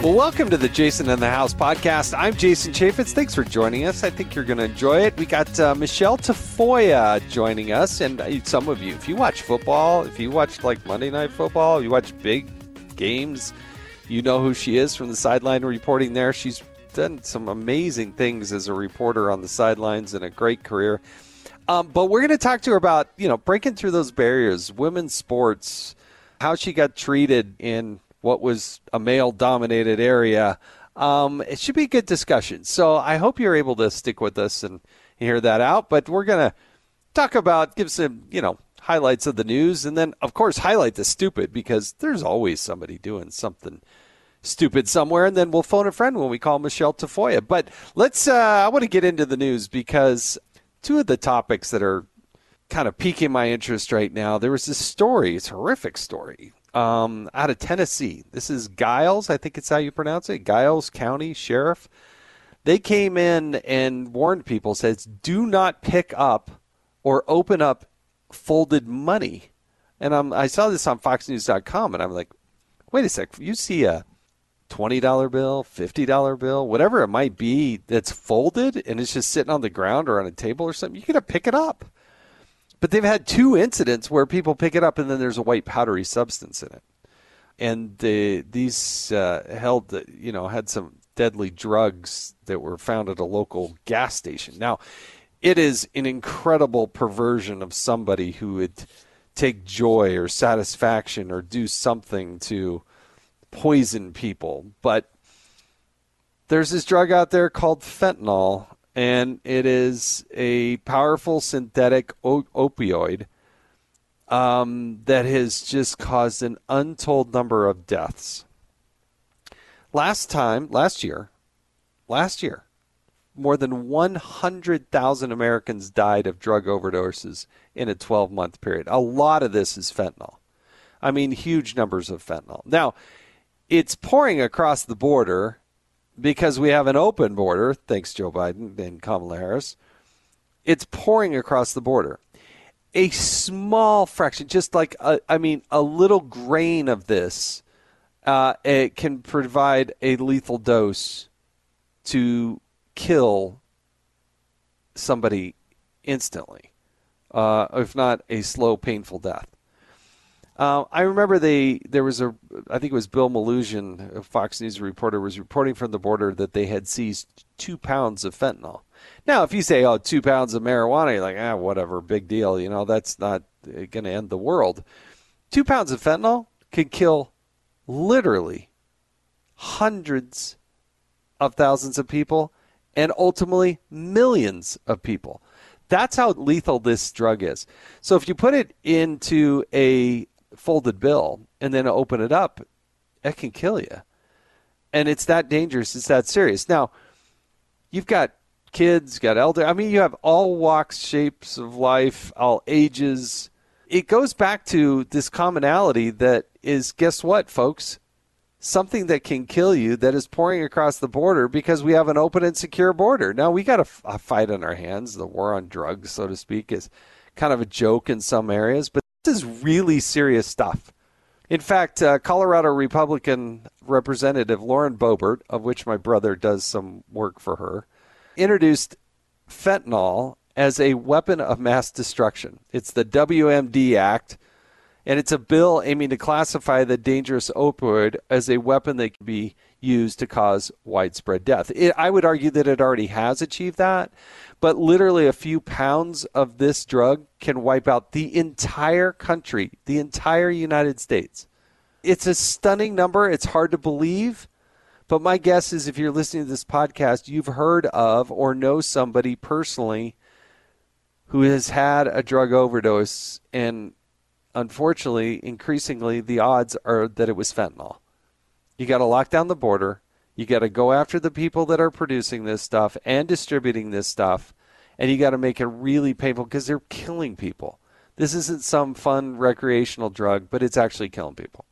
Well, welcome to the Jason in the House podcast. I'm Jason Chaffetz. Thanks for joining us. I think you're going to enjoy it. We got Michele Tafoya joining us, and some of you, if you watch football, if you watch like Monday Night Football, you watch big games, you know who she is from the sideline reporting there. She's done some amazing things as a reporter on the sidelines and a great career. But we're going to talk to her about, you know, breaking through those barriers, women's sports, how she got treated in what was a male-dominated area. It should be a good discussion. So I hope you're able to stick with us and hear that out. But we're going to talk about, give some, you know, highlights of the news. And then, of course, highlight the stupid, because there's always somebody doing something stupid somewhere. And then we'll phone a friend when we call Michele Tafoya. But let's, I want to get into the news, because two of the topics that are kind of piquing my interest right now, there was this story, it's a horrific story, out of Tennessee. This is Giles, I think it's how you pronounce it, Giles County Sheriff. They came in and warned people, says, do not pick up or open up folded money. And I saw this on FoxNews.com, and I'm like, wait a sec, you see a $20 bill, $50 bill, whatever it might be that's folded and it's just sitting on the ground or on a table or something, you're going to pick it up. But they've had two incidents where people pick it up and then there's a white powdery substance in it. And had some deadly drugs that were found at a local gas station. Now, it is an incredible perversion of somebody who would take joy or satisfaction or do something to poison people. But there's this drug out there called fentanyl, and it is a powerful synthetic opioid that has just caused an untold number of deaths. Last year, more than 100,000 Americans died of drug overdoses in a 12-month period. A lot of this is fentanyl. I mean, huge numbers of fentanyl. Now, it's pouring across the border, because we have an open border, thanks Joe Biden and Kamala Harris. It's pouring across the border. A small fraction, just like, a little grain of this, it can provide a lethal dose to kill somebody instantly, if not a slow, painful death. I remember I think it was Bill Malusian, a Fox News reporter, was reporting from the border that they had seized 2 pounds of fentanyl. Now, if you say, 2 pounds of marijuana, you're like, whatever, big deal. You know, that's not going to end the world. 2 pounds of fentanyl could kill literally hundreds of thousands of people and ultimately millions of people. That's how lethal this drug is. So if you put it into a folded bill and then open it up, it can kill you. And it's that dangerous, it's that serious. Now, you've got kids, got elder, you have all walks, shapes of life, all ages. It goes back to this commonality that is, guess what, folks? Something that can kill you that is pouring across the border, because we have an open and secure border. Now, we got a fight on our hands. The war on drugs, so to speak, is kind of a joke in some areas, but this is really serious stuff. In fact, Colorado Republican Representative Lauren Boebert, of which my brother does some work for her, introduced fentanyl as a weapon of mass destruction. It's the WMD Act, and it's a bill aiming to classify the dangerous opioid as a weapon that can be used to cause widespread death. I would argue that it already has achieved that, but literally a few pounds of this drug can wipe out the entire country, the entire United States. It's a stunning number. It's hard to believe, But my guess is if you're listening to this podcast, you've heard of or know somebody personally who has had a drug overdose, and unfortunately, increasingly, the odds are that it was fentanyl. You got to lock down the border. You got to go after the people that are producing this stuff and distributing this stuff, and you got to make it really painful because they're killing people. This isn't some fun recreational drug, but it's actually killing people.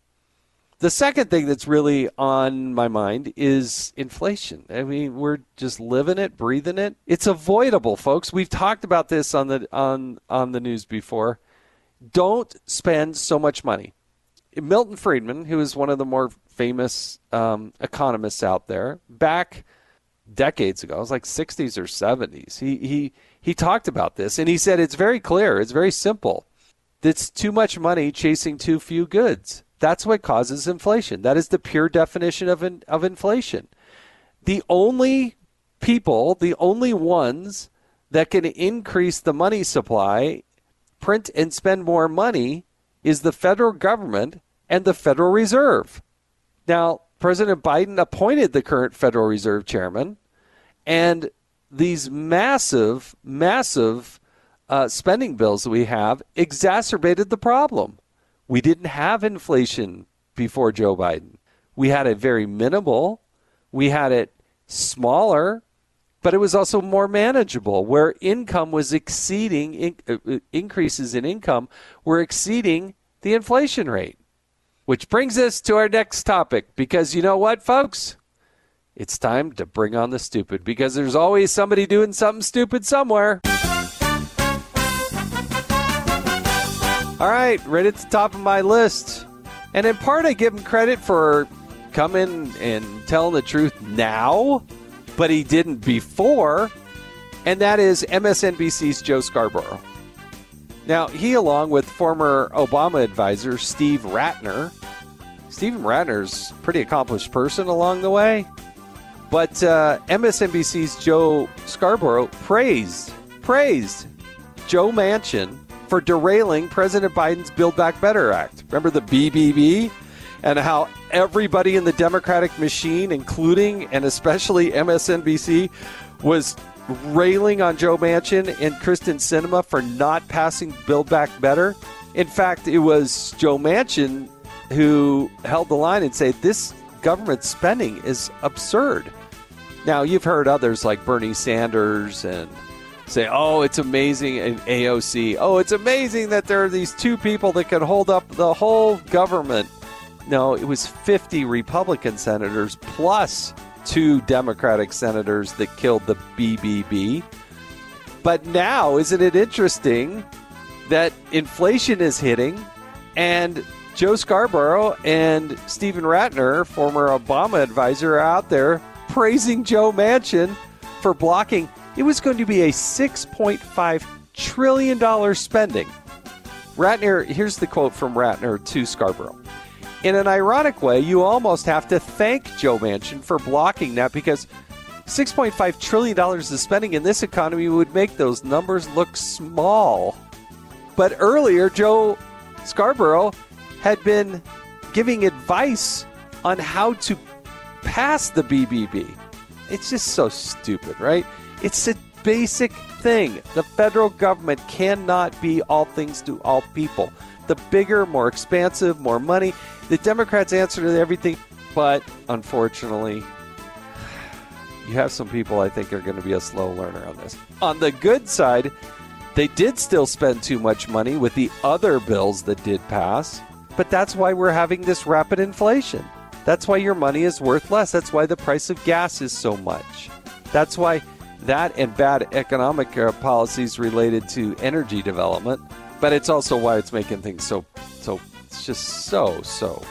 The second thing that's really on my mind is inflation. I mean, we're just living it, breathing it. It's avoidable, folks. We've talked about this on the news before. Don't spend so much money. Milton Friedman, who is one of the more famous economists out there, back decades ago, it was like 60s or 70s, he talked about this, and he said it's very clear, it's very simple. It's too much money chasing too few goods. That's what causes inflation. That is the pure definition of inflation. The only people, the only ones that can increase the money supply, print and spend more money, is the federal government and the Federal Reserve. Now, President Biden appointed the current Federal Reserve chairman, and these massive, massive spending bills that we have exacerbated the problem. We didn't have inflation before Joe Biden. We had it very minimal. We had it smaller, but it was also more manageable, where income was exceeding, increases in income were exceeding the inflation rate. Which brings us to our next topic, because you know what, folks? It's time to bring on the stupid, because there's always somebody doing something stupid somewhere. All right, right at the top of my list. And in part, I give him credit for coming and telling the truth now, but he didn't before. And that is MSNBC's Joe Scarborough. Now, he, along with former Obama advisor Steve Ratner, Steven Ratner's a pretty accomplished person along the way, but MSNBC's Joe Scarborough praised Joe Manchin for derailing President Biden's Build Back Better Act. Remember the BBB, and how everybody in the Democratic machine, including and especially MSNBC, was railing on Joe Manchin and Kristen Sinema for not passing Build Back Better. In fact, it was Joe Manchin who held the line and said, this government spending is absurd. Now, you've heard others like Bernie Sanders and say, oh, it's amazing, and AOC. Oh, it's amazing that there are these two people that can hold up the whole government. No, it was 50 Republican senators plus two Democratic senators that killed the BBB. But now, isn't it interesting that inflation is hitting, and Joe Scarborough and Steven Ratner, former Obama advisor, are out there praising Joe Manchin for blocking. It was going to be a $6.5 trillion spending. Ratner, here's the quote from Ratner to Scarborough. In an ironic way, you almost have to thank Joe Manchin for blocking that, because $6.5 trillion of spending in this economy would make those numbers look small. But earlier, Joe Scarborough had been giving advice on how to pass the BBB. It's just so stupid, right? It's a basic thing. The federal government cannot be all things to all people. The bigger, more expansive, more money. The Democrats answer to everything. But unfortunately, you have some people I think are going to be a slow learner on this. On the good side, they did still spend too much money with the other bills that did pass. But that's why we're having this rapid inflation. That's why your money is worth less. That's why the price of gas is so much. That's why that and bad economic policies related to energy development, but it's also why it's making things so it's just so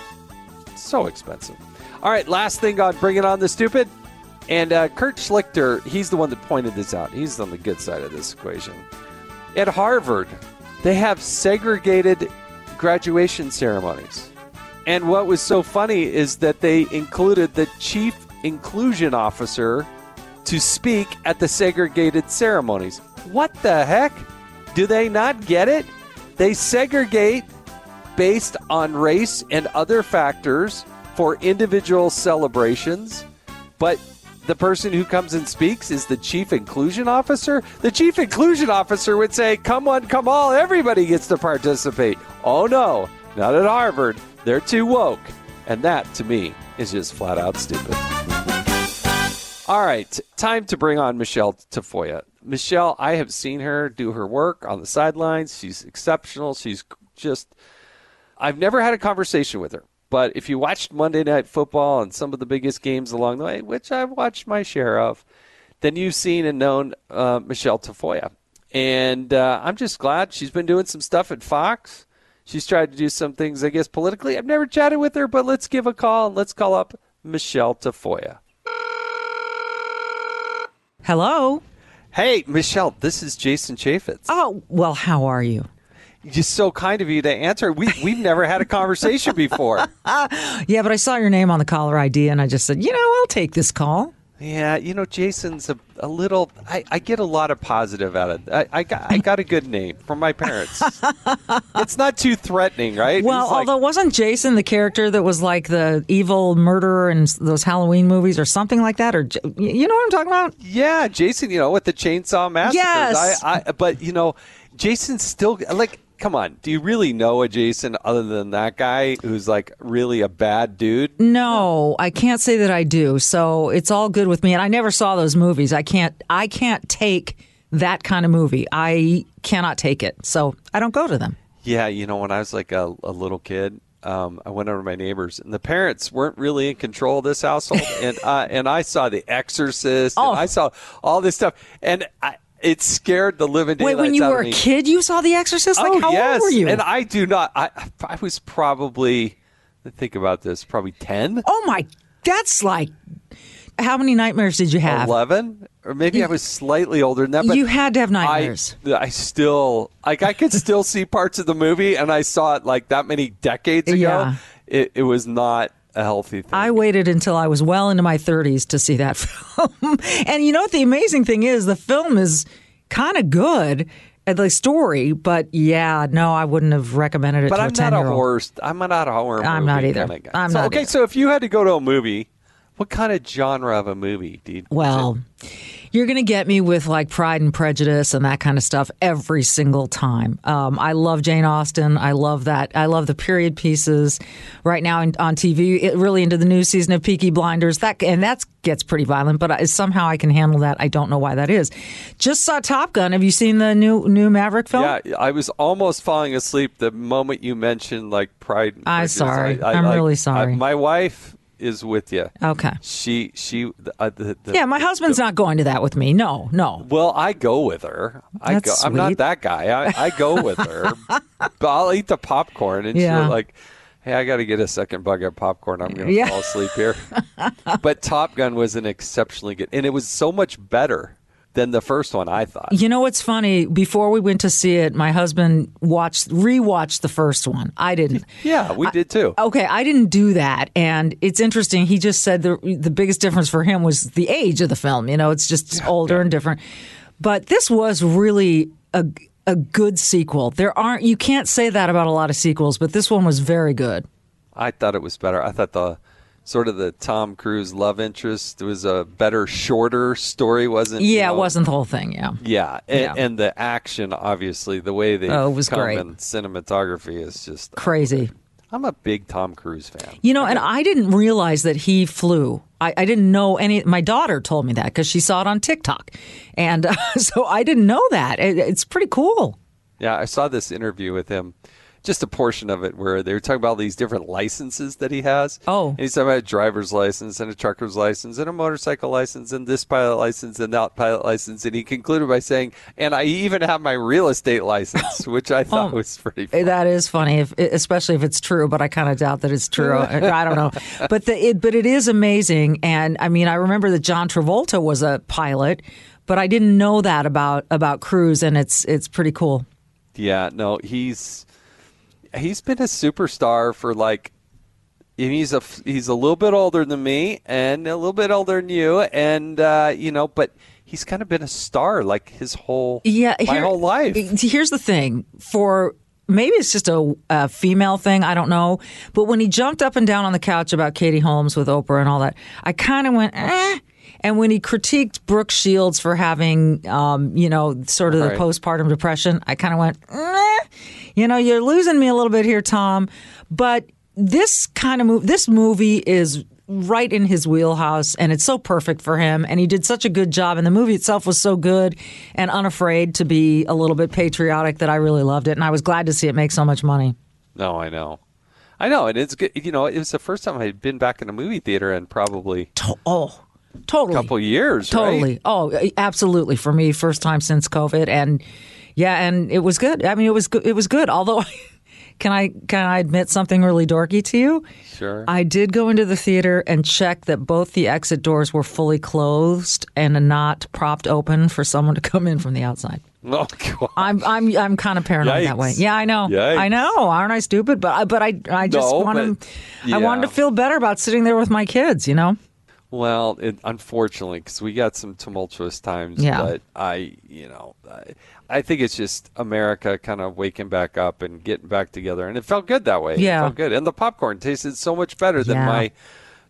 expensive. All right, last thing on Bring It On the Stupid, and Kurt Schlichter, he's the one that pointed this out. He's on the good side of this equation. At Harvard, they have segregated graduation ceremonies. And what was so funny is that they included the chief inclusion officer to speak at the segregated ceremonies. What the heck? Do they not get it? They segregate based on race and other factors for individual celebrations, But the person who comes and speaks is the chief inclusion officer. The chief inclusion officer would say, come on, come all, everybody gets to participate. Oh, no, not at Harvard. They're too woke. And that, to me, is just flat out stupid. All right, time to bring on Michele Tafoya. Michele, I have seen her do her work on the sidelines. She's exceptional. She's just, I've never had a conversation with her. But if you watched Monday Night Football and some of the biggest games along the way, which I've watched my share of, then you've seen and known Michele Tafoya. And I'm just glad she's been doing some stuff at Fox. She's tried to do some things, I guess, politically. I've never chatted with her, but let's give a call and let's call up Michele Tafoya. Hello. Hey, Michele, this is Jason Chaffetz. Oh, well, how are you? Just so kind of you to answer. We've never had a conversation before. Yeah, but I saw your name on the caller ID, and I just said, you know, I'll take this call. Yeah, you know, Jason's a little, I get a lot of positive out of it. I got a good name from my parents. It's not too threatening, right? Well, although wasn't Jason the character that was like the evil murderer in those Halloween movies or something like that? Or you know what I'm talking about? Yeah, Jason, you know, with the chainsaw massacres. Yes. But, you know, Jason's still, like, come on. Do you really know a Jason other than that guy who's like really a bad dude? No, I can't say that I do. So it's all good with me. And I never saw those movies. I can't take that kind of movie. I cannot take it. So I don't go to them. Yeah. You know, when I was like a little kid, I went over to my neighbors and the parents weren't really in control of this household. and I saw The Exorcist. Oh. And I saw all this stuff. And it scared the living daylights out of me. Wait, when you were a kid, you saw The Exorcist? Like, how old were you? And I do not. I was probably, think about this, probably 10. Oh, my. That's like, how many nightmares did you have? 11? Or maybe I was slightly older than that. But you had to have nightmares. I still, like, I could still see parts of the movie, and I saw it like that many decades ago. Yeah. It was not a healthy thing. I waited until I was well into my 30s to see that film. And you know what the amazing thing is? The film is kind of good, the story, but yeah, no, I wouldn't have recommended it to a 10-year-old. But I'm not a horror movie. I'm not either. Kind of I'm so, not okay, either. So if you had to go to a movie, what kind of genre of a movie? Well, you're going to get me with like Pride and Prejudice and that kind of stuff every single time. I love Jane Austen. I love that. I love the period pieces right now on TV. It really into the new season of Peaky Blinders. That gets pretty violent, but somehow I can handle that. I don't know why that is. Just saw Top Gun. Have you seen the new Maverick film? Yeah, I was almost falling asleep the moment you mentioned like Pride and Prejudice. I'm sorry. I'm really sorry. My wife is with you. Okay. My husband's not going to that with me. No. Well, I go with her. That's sweet. I'm not that guy. I go with her. But I'll eat the popcorn and she's like, hey, I got to get a second bug of popcorn. I'm going to fall asleep here. But Top Gun was an exceptionally good, and it was so much better than the first one, I thought. You know what's funny? Before we went to see it, my husband rewatched the first one. I didn't. Yeah, we did too. Okay, I didn't do that. And it's interesting. He just said the biggest difference for him was the age of the film. You know, it's just older and different. But this was really a good sequel. You can't say that about a lot of sequels, but this one was very good. I thought it was better. I thought the Tom Cruise love interest. It was a better, shorter story, wasn't it? Yeah, it wasn't the whole thing, Yeah, and the action, obviously, the way they come great. And cinematography is just crazy. I'm a big Tom Cruise fan. You know, and I didn't realize that he flew. I didn't know any. My daughter told me that because she saw it on TikTok. And so I didn't know that. It's pretty cool. Yeah, I saw this interview with him. Just a portion of it where they were talking about all these different licenses that he has. Oh. And he's talking about a driver's license and a trucker's license and a motorcycle license and this pilot license and that pilot license. And he concluded by saying, and I even have my real estate license, which I thought was pretty funny. That is funny, especially if it's true, but I kind of doubt that it's true. I don't know. But it is amazing. And I mean, I remember that John Travolta was a pilot, but I didn't know that about Cruise, and it's pretty cool. Yeah, no, He's been a superstar for like, and he's a little bit older than me and a little bit older than you, and you know, but he's kind of been a star like his whole life. Here's the thing: for maybe it's just a female thing, I don't know. But when he jumped up and down on the couch about Katie Holmes with Oprah and all that, I kind of went, eh. And when he critiqued Brooke Shields for having, sort of the postpartum depression, I kind of went, eh. You're losing me a little bit here, Tom. But this kind of this movie is right in his wheelhouse, and it's so perfect for him. And he did such a good job, and the movie itself was so good and unafraid to be a little bit patriotic that I really loved it. And I was glad to see it make so much money. No, I know. I know. And it's good. It was the first time I had been back in a movie theater and probably totally a couple years. Totally. Right? Oh, absolutely. For me, first time since COVID. And yeah, and it was good. I mean, it was good. Although Can I admit something really dorky to you? Sure. I did go into the theater and check that both the exit doors were fully closed and not propped open for someone to come in from the outside. Oh, God. I'm kind of paranoid that way. Yeah, I know. Yikes. I know. Aren't I stupid? I wanted to feel better about sitting there with my kids. Well, unfortunately, because we got some tumultuous times. Yeah. But I think it's just America kind of waking back up and getting back together. And it felt good that way. Yeah. It felt good. And the popcorn tasted so much better than my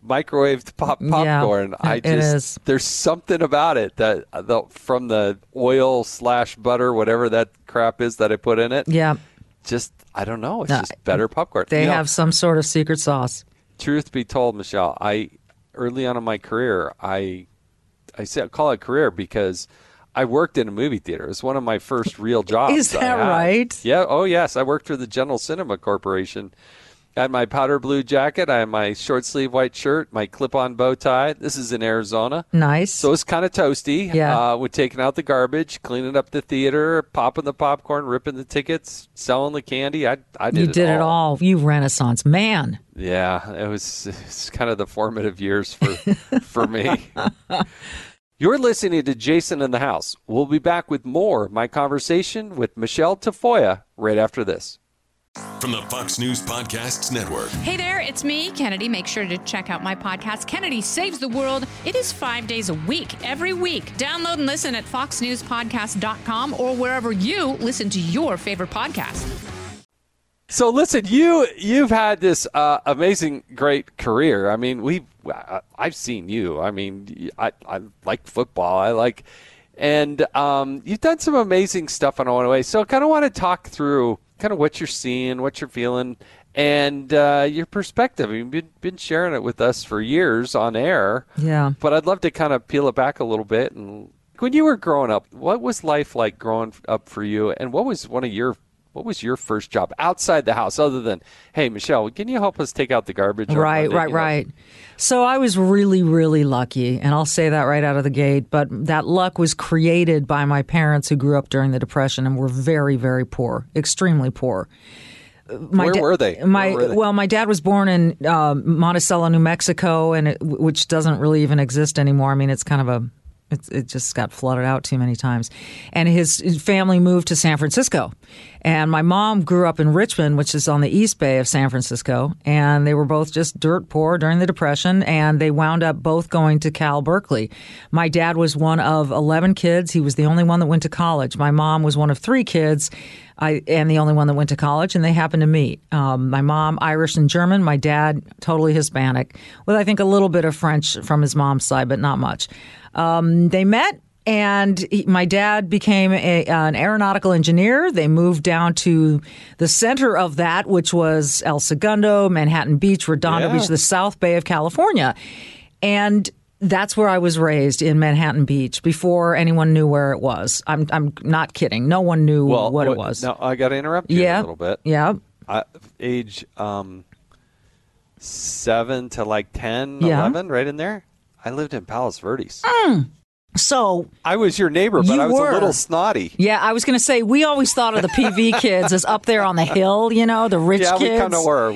microwaved popcorn. Yeah, there's something about it that from the oil /butter, whatever that crap is that I put in it. Yeah. Just, I don't know. It's just better popcorn. They have some sort of secret sauce. Truth be told, Michelle, early on in my career, I call it career because I worked in a movie theater. It was one of my first real jobs. Is that right? Yeah. Oh, yes. I worked for the General Cinema Corporation. I had my powder blue jacket. I had my short sleeve white shirt, my clip-on bow tie. This is in Arizona. Nice. So it's kind of toasty. Yeah. We're taking out the garbage, cleaning up the theater, popping the popcorn, ripping the tickets, selling the candy. You did it all. You Renaissance man. Yeah. It was kind of the formative years for me. You're listening to Jason in the House. We'll be back with more of my conversation with Michele Tafoya right after this. From the Fox News Podcasts Network. Hey there, it's me, Kennedy. Make sure to check out my podcast, Kennedy Saves the World. It is 5 days a week, every week. Download and listen at foxnewspodcast.com or wherever you listen to your favorite podcast. So listen, you've had this amazing, great career. I mean, I've seen you. I mean, I like football. You've done some amazing stuff on ONA. So I kind of want to talk through kind of what you're seeing, what you're feeling, and your perspective. You've been sharing it with us for years on air. Yeah. But I'd love to kind of peel it back a little bit. And when you were growing up, what was life like growing up for you? And what was What was your first job outside the house other than, hey, Michelle, can you help us take out the garbage? Right. So I was really, really lucky, and I'll say that right out of the gate, but that luck was created by my parents who grew up during the Depression and were very, very poor, extremely poor. Where were they? Well, my dad was born in Monticello, New Mexico, and which doesn't really even exist anymore. I mean, it's kind of it just got flooded out too many times. And his family moved to San Francisco. And my mom grew up in Richmond, which is on the East Bay of San Francisco. And they were both just dirt poor during the Depression. And they wound up both going to Cal Berkeley. My dad was one of 11 kids. He was the only one that went to college. My mom was one of three kids. And the only one that went to college, and they happened to meet. My mom, Irish and German. My dad, totally Hispanic, with I think a little bit of French from his mom's side, but not much. They met, and my dad became an aeronautical engineer. They moved down to the center of that, which was El Segundo, Manhattan Beach, Redondo Beach, the South Bay of California. And that's where I was raised, in Manhattan Beach, before anyone knew where it was. I'm not kidding. No one knew what it was. Now, I got to interrupt you a little bit. Yeah. Age 7 to 10, 11, right in there, I lived in Palos Verdes. Mm. So I was your neighbor, but I was a little snotty. Yeah, I was going to say, we always thought of the PV kids as up there on the hill, the rich kids. Yeah, we kind of were.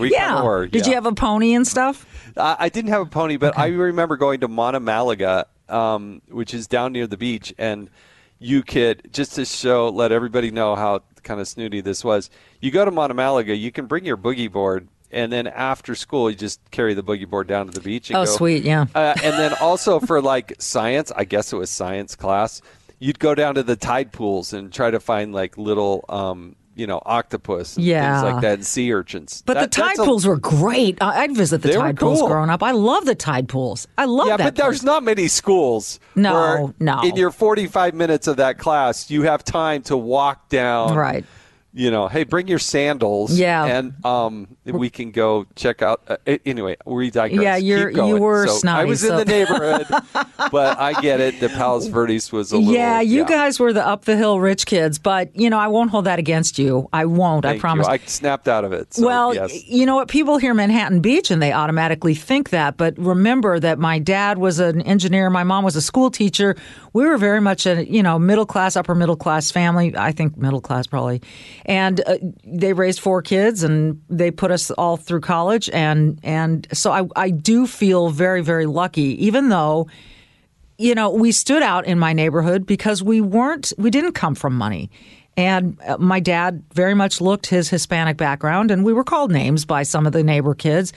Did you have a pony and stuff? I didn't have a pony, but I remember going to Montemalaga, which is down near the beach. And you could, just to let everybody know how kind of snooty this was, you go to Montemalaga, you can bring your boogie board. And then after school, you just carry the boogie board down to the beach. And go, sweet, yeah. And then also for science, I guess it was science class, you'd go down to the tide pools and try to find little you know, octopus and things like that, and sea urchins. But the tide pools were great. I'd visit the tide pools growing up. I love the tide pools. I love that. Yeah, but there's not many schools. No. In your 45 minutes of that class, you have time to walk down. Right. You know, hey, bring your sandals. Yeah. And we can go check out. Anyway, we digress. Yeah, you were snotty. I was in the neighborhood, but I get it. The Palos Verdes was a little. Yeah, you guys were the up the hill rich kids, but, you know, I won't hold that against you. I won't. Thank I promise. You. I snapped out of it. So, well, you know what? People hear Manhattan Beach and they automatically think that. But remember that my dad was an engineer. My mom was a school teacher. We were very much a, you know, middle class, upper middle class family. I think middle class probably. And they raised four kids, and they put us all through college. And so I do feel very, very lucky, even though, you know, we stood out in my neighborhood because we didn't come from money. And my dad very much looked his Hispanic background, and we were called names by some of the neighbor kids.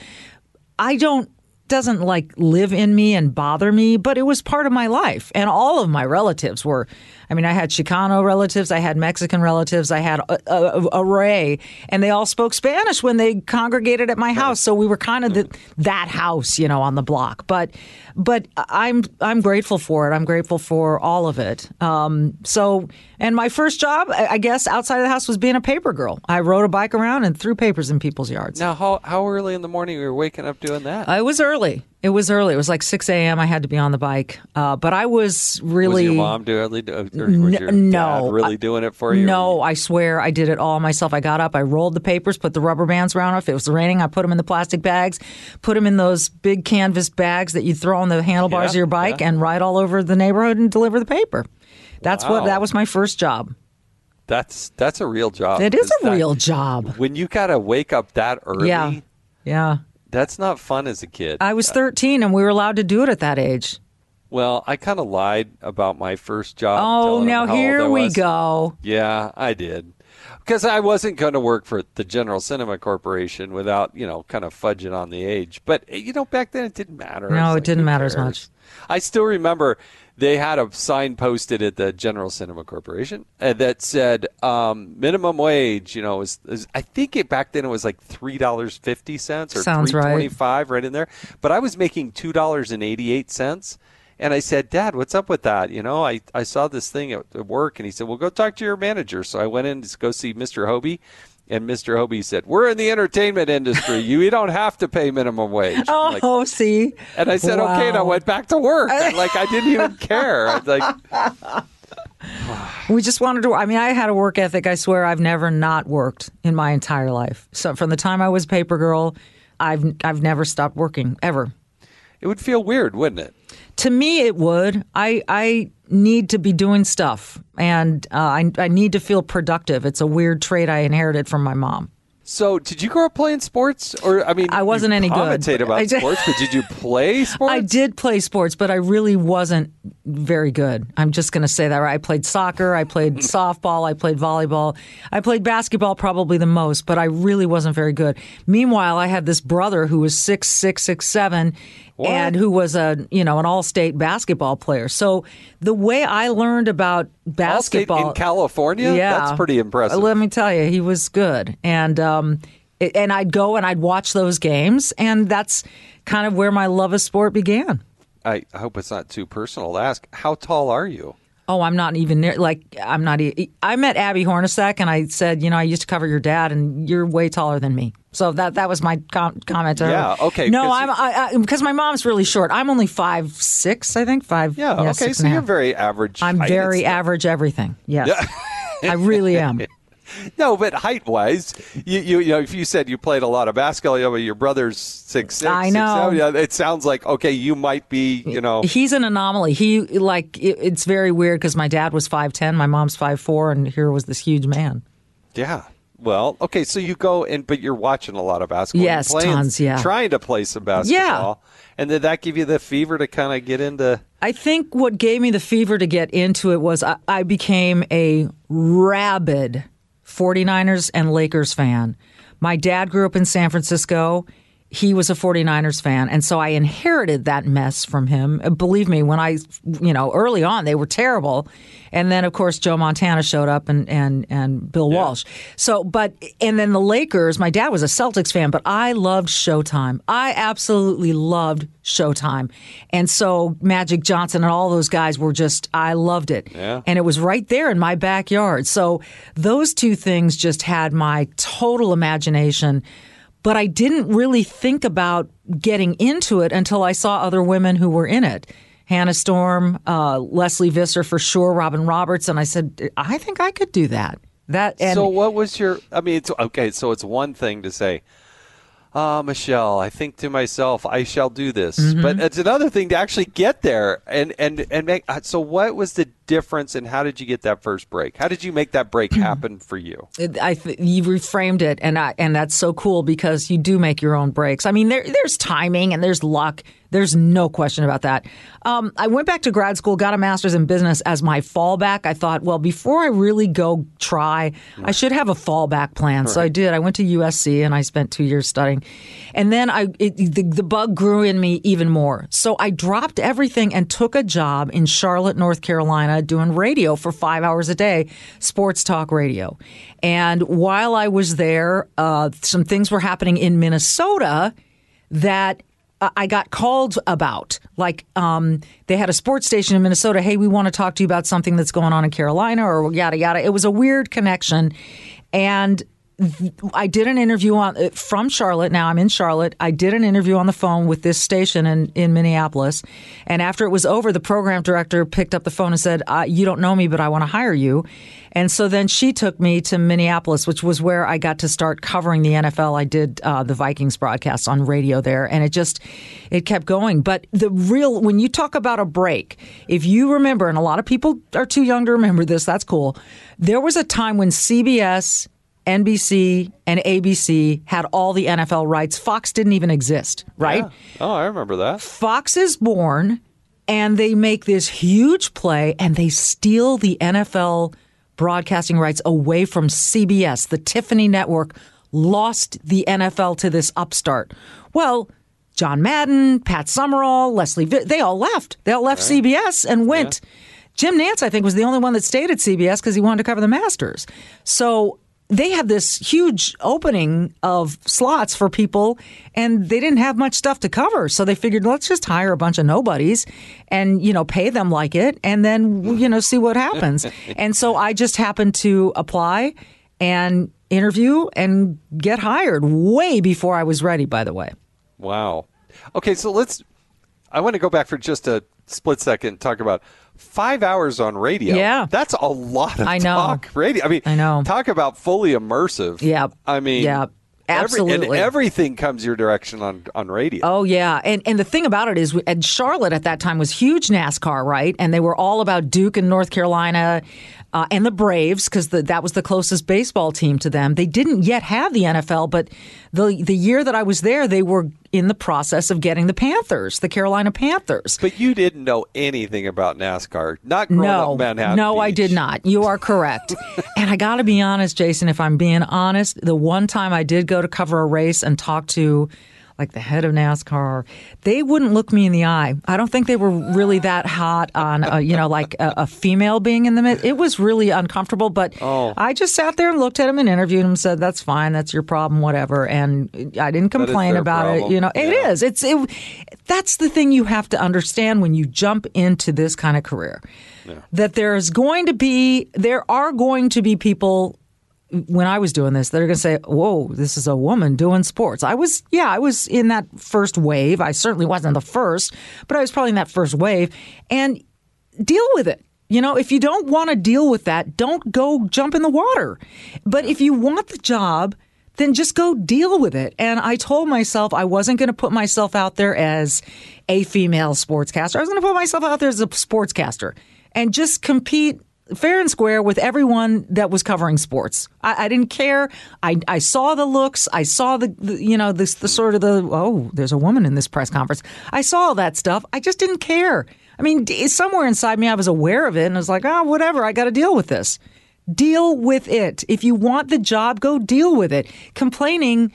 Doesn't like live in me and bother me, but it was part of my life. And all of my relatives were, I mean, I had Chicano relatives, I had Mexican relatives, I had an array, and they all spoke Spanish when they congregated at my house. So we were kind of that house, you know, on the block. But I'm grateful for it. I'm grateful for all of it. And my first job, I guess, outside of the house was being a paper girl. I rode a bike around and threw papers in people's yards. Now, how early in the morning were you waking up doing that? It was early. It was like 6 a.m. I had to be on the bike. But I was really... Was your mom doing it? Or was your dad really doing it for you? No, I swear I did it all myself. I got up, I rolled the papers, put the rubber bands around. If it was raining, I put them in the plastic bags, put them in those big canvas bags that you throw on the handlebars of your bike and ride all over the neighborhood and deliver the paper. That was my first job. That's a real job. It is a real job. When you got to wake up that early. Yeah. That's not fun as a kid. I was 13 and we were allowed to do it at that age. Well, I kind of lied about my first job. Oh, now here we go. Yeah, I did. Because I wasn't going to work for the General Cinema Corporation without, you know, kind of fudging on the age. But, you know, back then it didn't matter. No, it didn't matter as much. I still remember they had a sign posted at the General Cinema Corporation that said minimum wage, you know, is I think back then it was like $3.50 or $3.25 right in there. But I was making $2.88. And I said, Dad, what's up with that? You know, I saw this thing at work. And he said, well, go talk to your manager. So I went in to go see Mr. Hobie. And Mr. Hobie said, we're in the entertainment industry. You don't have to pay minimum wage. See? And I said, okay, and I went back to work. I didn't even care. I was like... We just wanted to. I mean, I had a work ethic. I swear I've never not worked in my entire life. So from the time I was paper girl, I've never stopped working, ever. It would feel weird, wouldn't it? To me, it would. I need to be doing stuff, and I need to feel productive. It's a weird trait I inherited from my mom. So, did you grow up playing sports? Or, I mean, I wasn't any good. You commentate about sports, but did you play sports? I did play sports, but I really wasn't very good. I'm just going to say that. Right? I played soccer, I played softball, I played volleyball, I played basketball probably the most, but I really wasn't very good. Meanwhile, I had this brother who was 6'6", 6'7", and who was an all-state basketball player. So the way I learned about basketball... All-state in California? Yeah. That's pretty impressive. Let me tell you, he was good. And and I'd go and I'd watch those games, and that's kind of where my love of sport began. I hope it's not too personal to ask. How tall are you? Oh, I'm not even near. I met Abby Hornacek, and I said, you know, I used to cover your dad, and you're way taller than me. So that was my comment to her. Yeah, okay. No, because my mom's really short. I'm only 5'6", I think. Yeah, okay. So you're very average. I'm very average everything. Yes. Yeah. I really am. No, but height-wise, you know, if you said you played a lot of basketball, you know, your brother's 6'6", I know. 6'7", it sounds like, okay, you might be, you know. He's an anomaly. It's very weird because my dad was 5'10", my mom's 5'4", and here was this huge man. Yeah. Well, okay, so you go in, but you're watching a lot of basketball. Yes, tons, yeah. Trying to play some basketball. Yeah. And did that give you the fever to kind of get into? I think what gave me the fever to get into it was I became a rabid 49ers and Lakers fan. My dad grew up in San Francisco. he was a 49ers fan. And so I inherited that mess from him. Believe me, when I, early on, they were terrible. And then, of course, Joe Montana showed up and Bill Walsh. So, and then the Lakers, my dad was a Celtics fan, but I loved Showtime. I absolutely loved Showtime. And so Magic Johnson and all those guys were just, I loved it. Yeah. And it was right there in my backyard. So those two things just had my total imagination. But I didn't really think about getting into it until I saw other women who were in it. Hannah Storm, Leslie Visser for sure, Robin Roberts. And I said, I think I could do that. So what was your, so it's one thing to say, Michele, I think to myself, I shall do this. Mm-hmm. But it's another thing to actually get there and make. So what was the difference and how did you get that first break? How did you make that break happen for you? You reframed it. And that's so cool because you do make your own breaks. I mean, there's timing and there's luck. There's no question about that. I went back to grad school, got a master's in business as my fallback. I thought, well, before I really go try, I should have a fallback plan. Right. So I did. I went to USC and I spent 2 years studying. And then the bug grew in me even more. So I dropped everything and took a job in Charlotte, North Carolina, doing radio for 5 hours a day, sports talk radio. And while I was there, some things were happening in Minnesota that I got called about. Like they had a sports station in Minnesota. Hey, we want to talk to you about something that's going on in Carolina or yada, yada. It was a weird connection. And I did an interview from Charlotte. Now I'm in Charlotte. I did an interview on the phone with this station in Minneapolis. And after it was over, the program director picked up the phone and said, you don't know me, but I want to hire you. And so then she took me to Minneapolis, which was where I got to start covering the NFL. I did the Vikings broadcast on radio there, and it kept going. But when you talk about a break, if you remember, and a lot of people are too young to remember this, that's cool. There was a time when CBS, NBC and ABC had all the NFL rights. Fox didn't even exist, right? Yeah. Oh, I remember that. Fox is born, and they make this huge play, and they steal the NFL broadcasting rights away from CBS. The Tiffany Network lost the NFL to this upstart. Well, John Madden, Pat Summerall, Leslie, they all left. They all left CBS and went. Yeah. Jim Nantz, I think, was the only one that stayed at CBS because he wanted to cover the Masters. So they had this huge opening of slots for people, and they didn't have much stuff to cover. So they figured, let's just hire a bunch of nobodies and, pay them like it and then, see what happens. And so I just happened to apply and interview and get hired way before I was ready, by the way. Wow. Okay, so I want to go back for just a split second and talk about 5 hours on radio. Yeah. That's a lot of talk radio. I mean, I know. Talk about fully immersive. Yeah. I mean, yeah. Absolutely. Everything comes your direction on radio. Oh, yeah. And the thing about it is, and Charlotte at that time was huge NASCAR, right? And they were all about Duke and North Carolina and the Braves because that was the closest baseball team to them. They didn't yet have the NFL, but the year that I was there, they were in the process of getting the Carolina Panthers. But you didn't know anything about NASCAR, not growing up in Manhattan Beach. I did not. You are correct. And I got to be honest, Jason, if I'm being honest, the one time I did go to cover a race and talk to the head of NASCAR, they wouldn't look me in the eye. I don't think they were really that hot on, a female being in the mid. It was really uncomfortable, but I just sat there and looked at him and interviewed him and said, that's fine, that's your problem, whatever. And I didn't complain about problem. It. It is. That's the thing you have to understand when you jump into this kind of career, that there are going to be people. When I was doing this, they're going to say, whoa, this is a woman doing sports. I was in that first wave. I certainly wasn't the first, but I was probably in that first wave. And deal with it. If you don't want to deal with that, don't go jump in the water. But if you want the job, then just go deal with it. And I told myself I wasn't going to put myself out there as a female sportscaster. I was going to put myself out there as a sportscaster and just compete fair and square with everyone that was covering sports. I didn't care. I saw the looks. I saw there's a woman in this press conference. I saw all that stuff. I just didn't care. I mean, somewhere inside me, I was aware of it and I was like, whatever. I got to deal with this. Deal with it. If you want the job, go deal with it. Complaining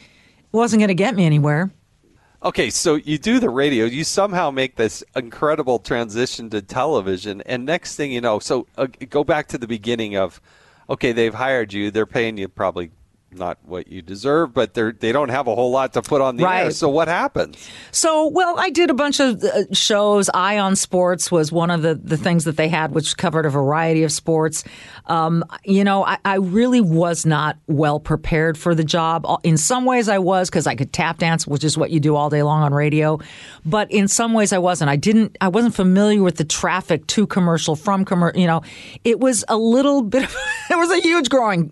wasn't going to get me anywhere. Okay, so you do the radio, you somehow make this incredible transition to television, and next thing you know, so go back to the beginning of, okay, they've hired you, they're paying you probably not what you deserve, but they don't have a whole lot to put on the air. So what happens? So, well, I did a bunch of shows. Eye on Sports was one of the things that they had, which covered a variety of sports. I really was not well prepared for the job. In some ways I was, because I could tap dance, which is what you do all day long on radio. But in some ways I wasn't. I wasn't familiar with the traffic to commercial, from commercial. You know, it was a little bit of, it was a huge growing,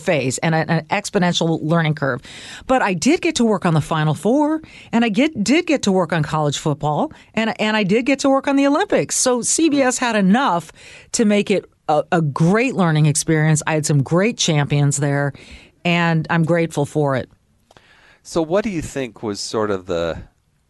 phase. And an exponential learning curve. But I did get to work on the Final Four, and I did get to work on college football, and I did get to work on the Olympics. So CBS had enough to make it a great learning experience. I had some great champions there, and I'm grateful for it. So what do you think was sort of the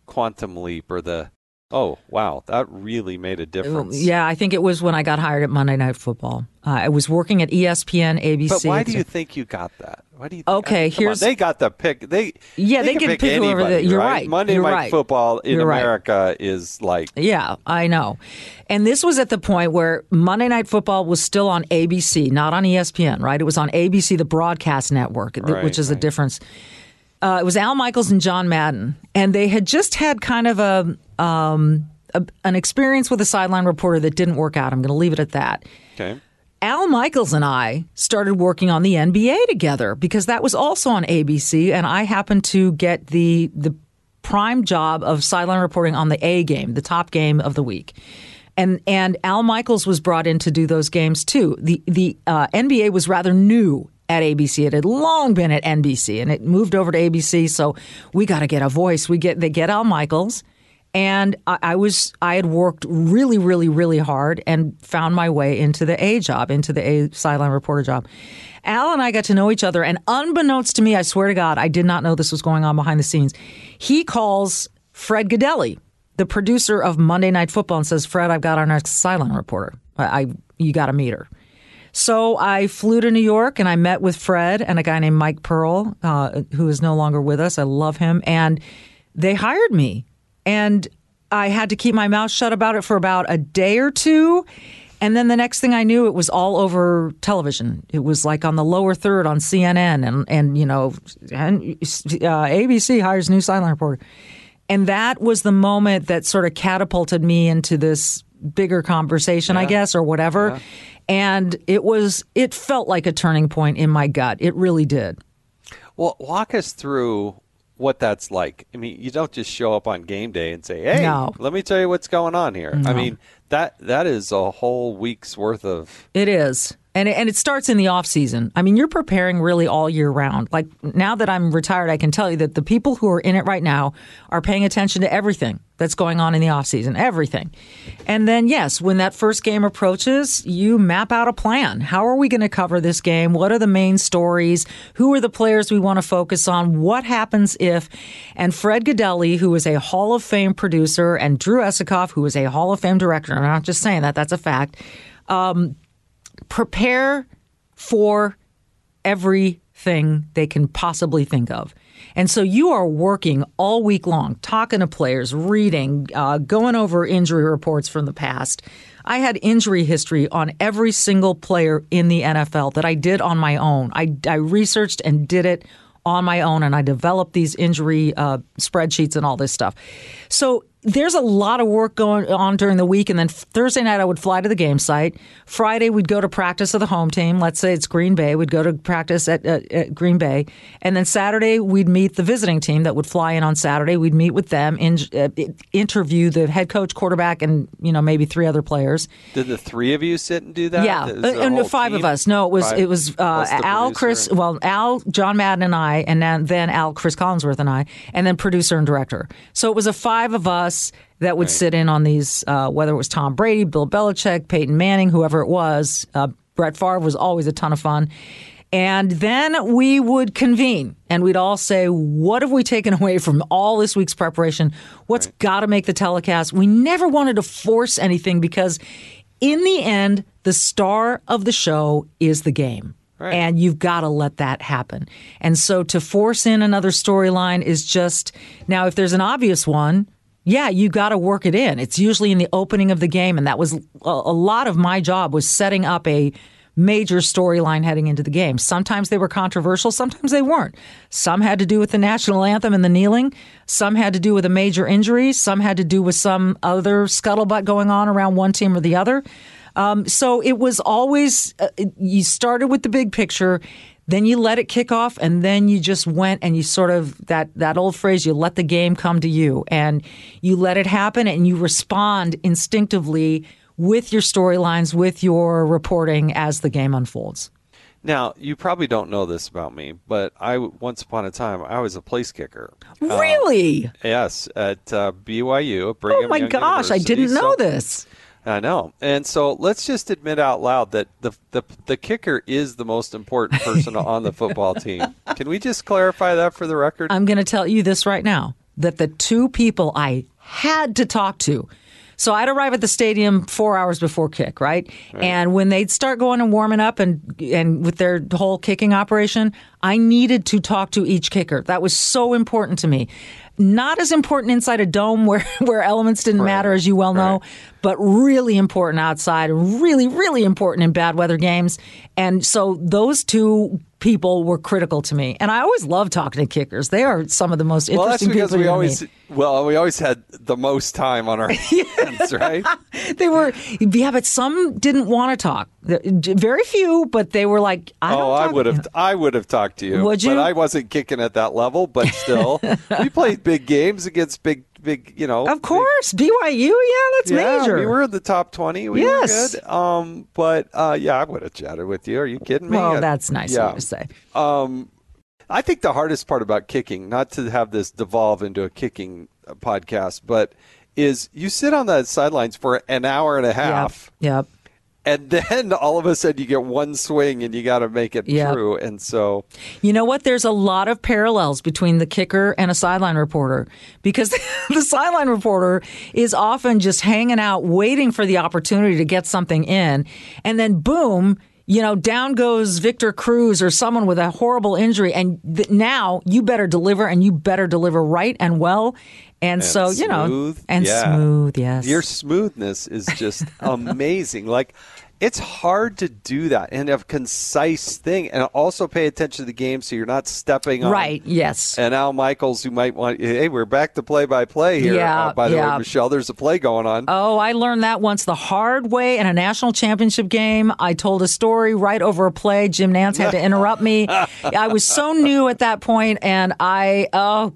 quantum leap, or the, oh, wow, that really made a difference? Yeah, I think it was when I got hired at Monday Night Football. I was working at ESPN, ABC. But why do you think you got that? Why do you think, okay, they got the pick. They can pick anybody, whoever. You're right. Monday Night Football in America is like. Yeah, I know. And this was at the point where Monday Night Football was still on ABC, not on ESPN, right? It was on ABC, the broadcast network, which is a difference. It was Al Michaels and John Madden, and they had just had kind of an experience with a sideline reporter that didn't work out. I'm going to leave it at that. Okay. Al Michaels and I started working on the NBA together because that was also on ABC, and I happened to get the prime job of sideline reporting on the A game, the top game of the week. And Al Michaels was brought in to do those games too. The NBA was rather new at ABC. It had long been at NBC, and it moved over to ABC. So we got to get a voice. They get Al Michaels, and I had worked really, really, really hard and found my way into the A job, into the A sideline reporter job. Al and I got to know each other, and unbeknownst to me, I swear to God, I did not know this was going on behind the scenes. He calls Fred Godelli, the producer of Monday Night Football, and says, "Fred, I've got our next sideline reporter. You got to meet her." So I flew to New York, and I met with Fred and a guy named Mike Pearl, who is no longer with us. I love him. And they hired me. And I had to keep my mouth shut about it for about a day or two. And then the next thing I knew, it was all over television. It was like on the lower third on CNN and ABC hires new sideline reporter. And that was the moment that sort of catapulted me into this bigger conversation, I guess, or whatever. Yeah. And it felt like a turning point in my gut. It really did. Well, walk us through what that's like. I mean, you don't just show up on game day and say, "Hey, let me tell you what's going on here." No. I mean, that is a whole week's worth of. It is. And it starts in the off season. I mean, you're preparing really all year round. Like, now that I'm retired, I can tell you that the people who are in it right now are paying attention to everything that's going on in the off season, everything. And then, yes, when that first game approaches, you map out a plan. How are we going to cover this game? What are the main stories? Who are the players we want to focus on? What happens if? And Fred Godelli, who is a Hall of Fame producer, and Drew Esikoff, who is a Hall of Fame director. I'm not just saying that. That's a fact. Prepare for everything they can possibly think of. And so you are working all week long, talking to players, reading, going over injury reports from the past. I had injury history on every single player in the NFL that I did on my own. I researched and did it on my own, and I developed these injury spreadsheets and all this stuff. So there's a lot of work going on during the week, and then Thursday night I would fly to the game site. Friday we'd go to practice of the home team. Let's say it's Green Bay. We'd go to practice at Green Bay. And then Saturday we'd meet the visiting team that would fly in on Saturday. We'd meet with them, interview the head coach, quarterback, and maybe three other players. Did the three of you sit and do that? Yeah, and the five team? Of us. No, it was Al, Chris, well, Al, John Madden and I, and then Al, Chris Collinsworth and I, and then producer and director. So it was a five of us that would sit in on these, whether it was Tom Brady, Bill Belichick, Peyton Manning, whoever it was. Brett Favre was always a ton of fun. And then we would convene, and we'd all say, what have we taken away from all this week's preparation? What's got to make the telecast? We never wanted to force anything, because in the end, the star of the show is the game. Right. And you've got to let that happen. And so to force in another storyline is just, now if there's an obvious one, yeah, you got to work it in. It's usually in the opening of the game. And that was a lot of my job, was setting up a major storyline heading into the game. Sometimes they were controversial. Sometimes they weren't. Some had to do with the national anthem and the kneeling. Some had to do with a major injury. Some had to do with some other scuttlebutt going on around one team or the other. So it was always, you started with the big picture, then you let it kick off, and then you just went and you sort of, that old phrase, you let the game come to you, and you let it happen, and you respond instinctively with your storylines, with your reporting as the game unfolds. Now, you probably don't know this about me, but once upon a time, I was a place kicker. Really? Yes, at BYU. At Brigham Young University. I didn't know this. I know. And so let's just admit out loud that the kicker is the most important person on the football team. Can we just clarify that for the record? I'm going to tell you this right now, that the two people I had to talk to, so I'd arrive at the stadium 4 hours before kick, right? And when they'd start going and warming up and with their whole kicking operation, I needed to talk to each kicker. That was so important to me. Not as important inside a dome where elements didn't matter, as you well know, but really important outside, really, really important in bad weather games. And so those two people were critical to me, and I always love talking to kickers. They are some of the most interesting people. Well, that's because we always had the most time on our hands, right? They were, but some didn't want to talk. Very few, but they were like, I would have talked to you. Would you? But I wasn't kicking at that level. But still, we played big games against big, Of course, BYU. Yeah, that's major. We were in the top 20. We were good. But I would have chatted with you. Are you kidding me? Well, that's nice of you to say. I think the hardest part about kicking, not to have this devolve into a kicking podcast, but is you sit on the sidelines for an hour and a half. Yep. And then all of a sudden you get one swing and you got to make it through. And so, you know what? There's a lot of parallels between the kicker and a sideline reporter, because the sideline reporter is often just hanging out, waiting for the opportunity to get something in. And then boom, down goes Victor Cruz or someone with a horrible injury. And now you better deliver, and you better deliver right and well. And so, smooth, smooth, yes. Your smoothness is just amazing. Like, it's hard to do that and have concise thing, and also pay attention to the game so you're not stepping on. Right, yes. And Al Michaels, who might want, hey, we're back to play-by-play here. By the way, Michelle, there's a play going on. Oh, I learned that once the hard way in a national championship game. I told a story right over a play. Jim Nantz had to interrupt me. I was so new at that point, and I'm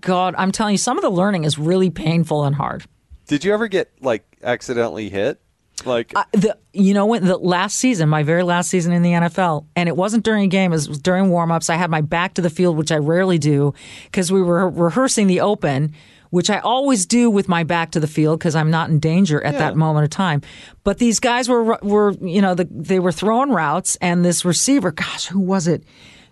telling you, some of the learning is really painful and hard. Did you ever get, accidentally hit? The last season, my very last season in the NFL, and it wasn't during a game, it was during warm-ups. I had my back to the field, which I rarely do, because we were rehearsing the open, which I always do with my back to the field because I'm not in danger at that moment of time. But these guys they were throwing routes, and this receiver, gosh, who was it?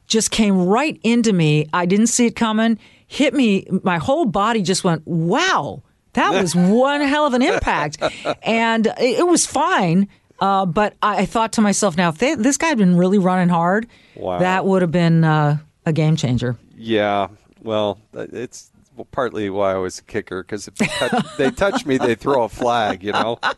Just came right into me. I didn't see it coming. Hit me. My whole body just went, wow. That was one hell of an impact. And it was fine. But I thought to myself, now, if this guy had been really running hard, that would have been a game changer. Yeah. Well, it's partly why I was a kicker, because if they touch me, they throw a flag, but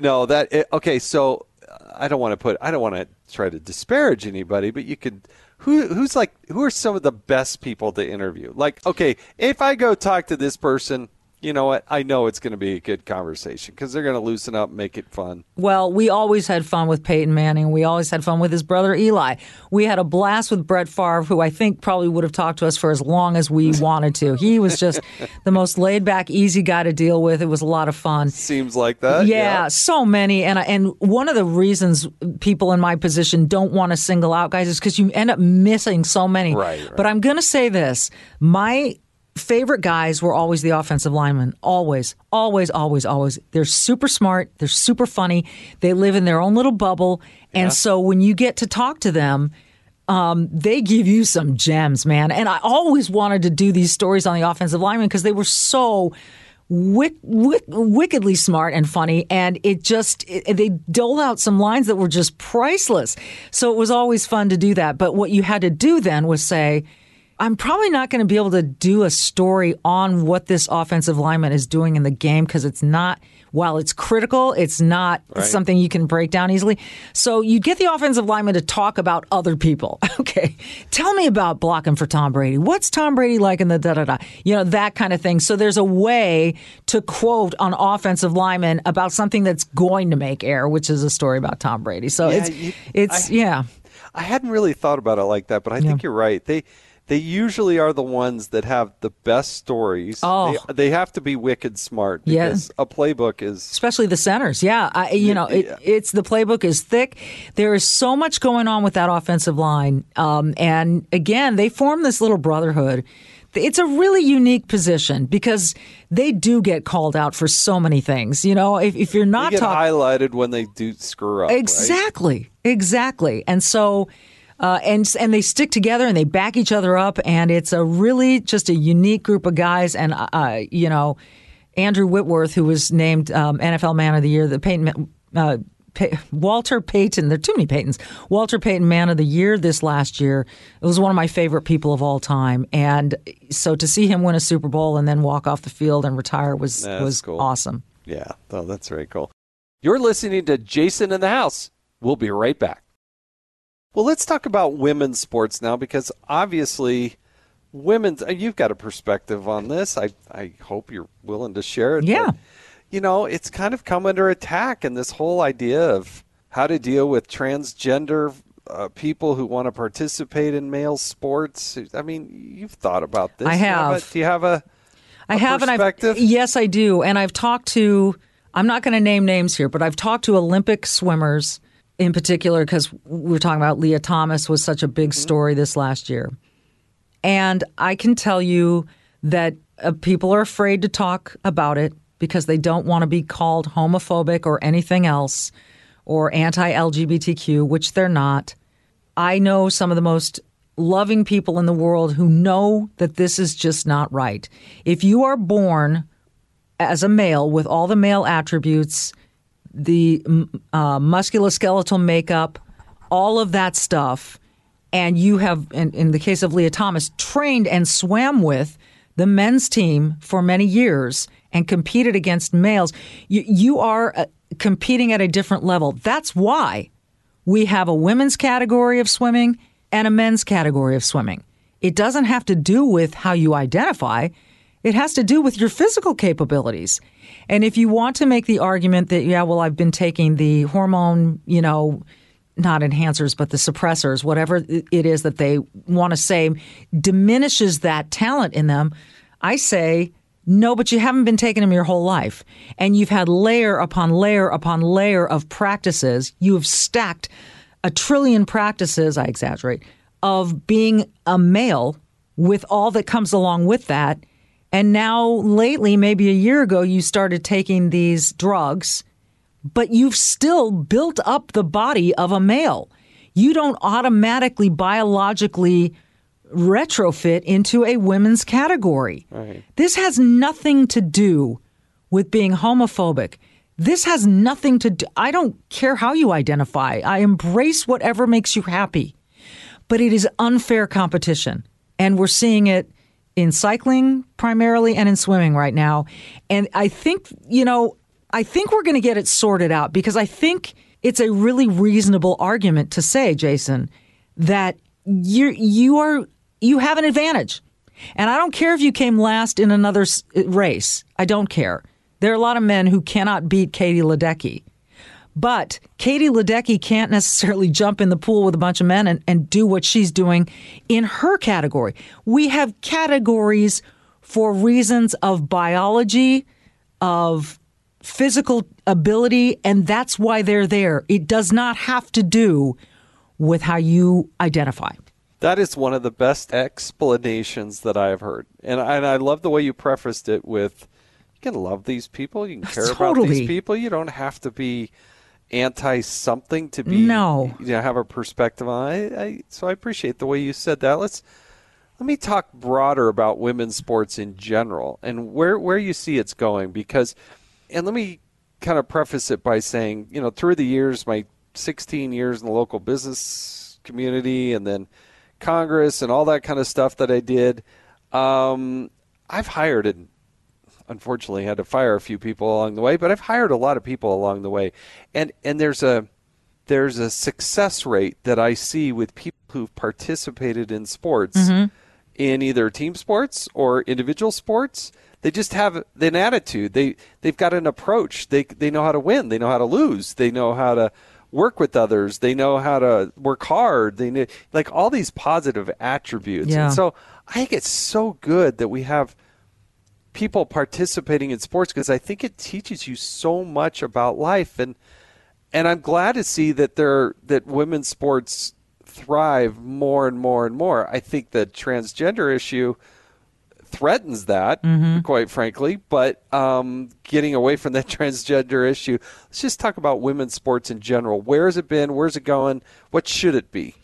no, okay, so I don't want to try to disparage anybody, but you could. Who are some of the best people to interview? Okay, if I go talk to this person, you know what? I know it's going to be a good conversation because they're going to loosen up and make it fun. Well, we always had fun with Peyton Manning. We always had fun with his brother, Eli. We had a blast with Brett Favre, who I think probably would have talked to us for as long as we wanted to. He was just the most laid-back, easy guy to deal with. It was a lot of fun. Seems like that. Yeah, so many. And one of the reasons people in my position don't want to single out guys is because you end up missing so many. Right. But I'm going to say this. My favorite guys were always the offensive linemen. Always, always, always, always. They're super smart. They're super funny. They live in their own little bubble. Yeah. And so when you get to talk to them, they give you some gems, man. And I always wanted to do these stories on the offensive linemen because they were so wickedly smart and funny, and they dole out some lines that were just priceless. So it was always fun to do that. But what you had to do then was say, I'm probably not going to be able to do a story on what this offensive lineman is doing in the game because it's not, while it's critical, it's not something you can break down easily. So you'd get the offensive lineman to talk about other people. Okay, tell me about blocking for Tom Brady. What's Tom Brady like in the da-da-da? You know, that kind of thing. So there's a way to quote an offensive lineman about something that's going to make air, which is a story about Tom Brady. So I hadn't really thought about it like that, but I think you're right. They usually are the ones that have the best stories. Oh. They have to be wicked smart because a playbook is... Especially the centers, It's the playbook is thick. There is so much going on with that offensive line. And again, they form this little brotherhood. It's a really unique position because they do get called out for so many things. You know, if you're not talking... They get highlighted when they do screw up, Exactly. And so... And they stick together and they back each other up, and it's a really just a unique group of guys. And Andrew Whitworth, who was named NFL Man of the Year, the Peyton Walter Payton. There are too many Paytons. Walter Payton Man of the Year this last year. It was one of my favorite people of all time, and so to see him win a Super Bowl and then walk off the field and retire was cool. Awesome. Yeah, oh, that's very cool. You're listening to Jason in the House. We'll be right back. Well, let's talk about women's sports now, because obviously you've got a perspective on this. I hope you're willing to share it. Yeah. But, you know, it's kind of come under attack, and this whole idea of how to deal with transgender people who want to participate in male sports. I mean, you've thought about this. I have. Do you have a perspective? Yes, I do. And I've talked to, I'm not going to name names here, but I've talked to Olympic swimmers in particular, because we were talking about Leah Thomas was such a big story this last year. And I can tell you that people are afraid to talk about it because they don't want to be called homophobic or anything else or anti-LGBTQ, which they're not. I know some of the most loving people in the world who know that this is just not right. If you are born as a male with all the male attributes, the musculoskeletal makeup, all of that stuff, and you have, in the case of Leah Thomas, trained and swam with the men's team for many years and competed against males, you are competing at a different level. That's why we have a women's category of swimming and a men's category of swimming. It doesn't have to do with how you identify. It has to do with your physical capabilities. And if you want to make the argument that, I've been taking the hormone, not enhancers, but the suppressors, whatever it is that they want to say diminishes that talent in them, I say, no, but you haven't been taking them your whole life. And you've had layer upon layer upon layer of practices. You have stacked a trillion practices, I exaggerate, of being a male with all that comes along with that. And now lately, maybe a year ago, you started taking these drugs, but you've still built up the body of a male. You don't automatically biologically retrofit into a women's category. Right. This has nothing to do with being homophobic. This has nothing to do. I don't care how you identify. I embrace whatever makes you happy. But it is unfair competition. And we're seeing it in cycling primarily and in swimming right now. And I think we're going to get it sorted out, because I think it's a really reasonable argument to say, Jason, that you have an advantage. And I don't care if you came last in another race. I don't care. There are a lot of men who cannot beat Katie Ledecky. But Katie Ledecky can't necessarily jump in the pool with a bunch of men and do what she's doing in her category. We have categories for reasons of biology, of physical ability, and that's why they're there. It does not have to do with how you identify. That is one of the best explanations that I've heard. And I love the way you prefaced it with, you can love these people, you can care about these people, you don't have to be anti-something to be have a perspective on. So I appreciate the way you said that. Let's Let me talk broader about women's sports in general and where you see it's going, because, and let me kind of preface it by saying, you know, through the years, my 16 years in the local business community and then Congress and all that kind of stuff that I did, I've hired and unfortunately had to fire a few people along the way, but I've hired a lot of people along the way. And there's a success rate that I see with people who've participated in sports, mm-hmm. in either team sports or individual sports. They just have an attitude. They've got an approach. They know how to win. They know how to lose. They know how to work with others. They know how to work hard. They know, like, all these positive attributes. Yeah. And so I think it's so good that we have people participating in sports, because I think it teaches you so much about life. And I'm glad to see that women's sports thrive more and more and more. I think the transgender issue threatens that, mm-hmm. quite frankly, but getting away from that transgender issue, let's just talk about women's sports in general. Where has it been? Where's it going? What should it be?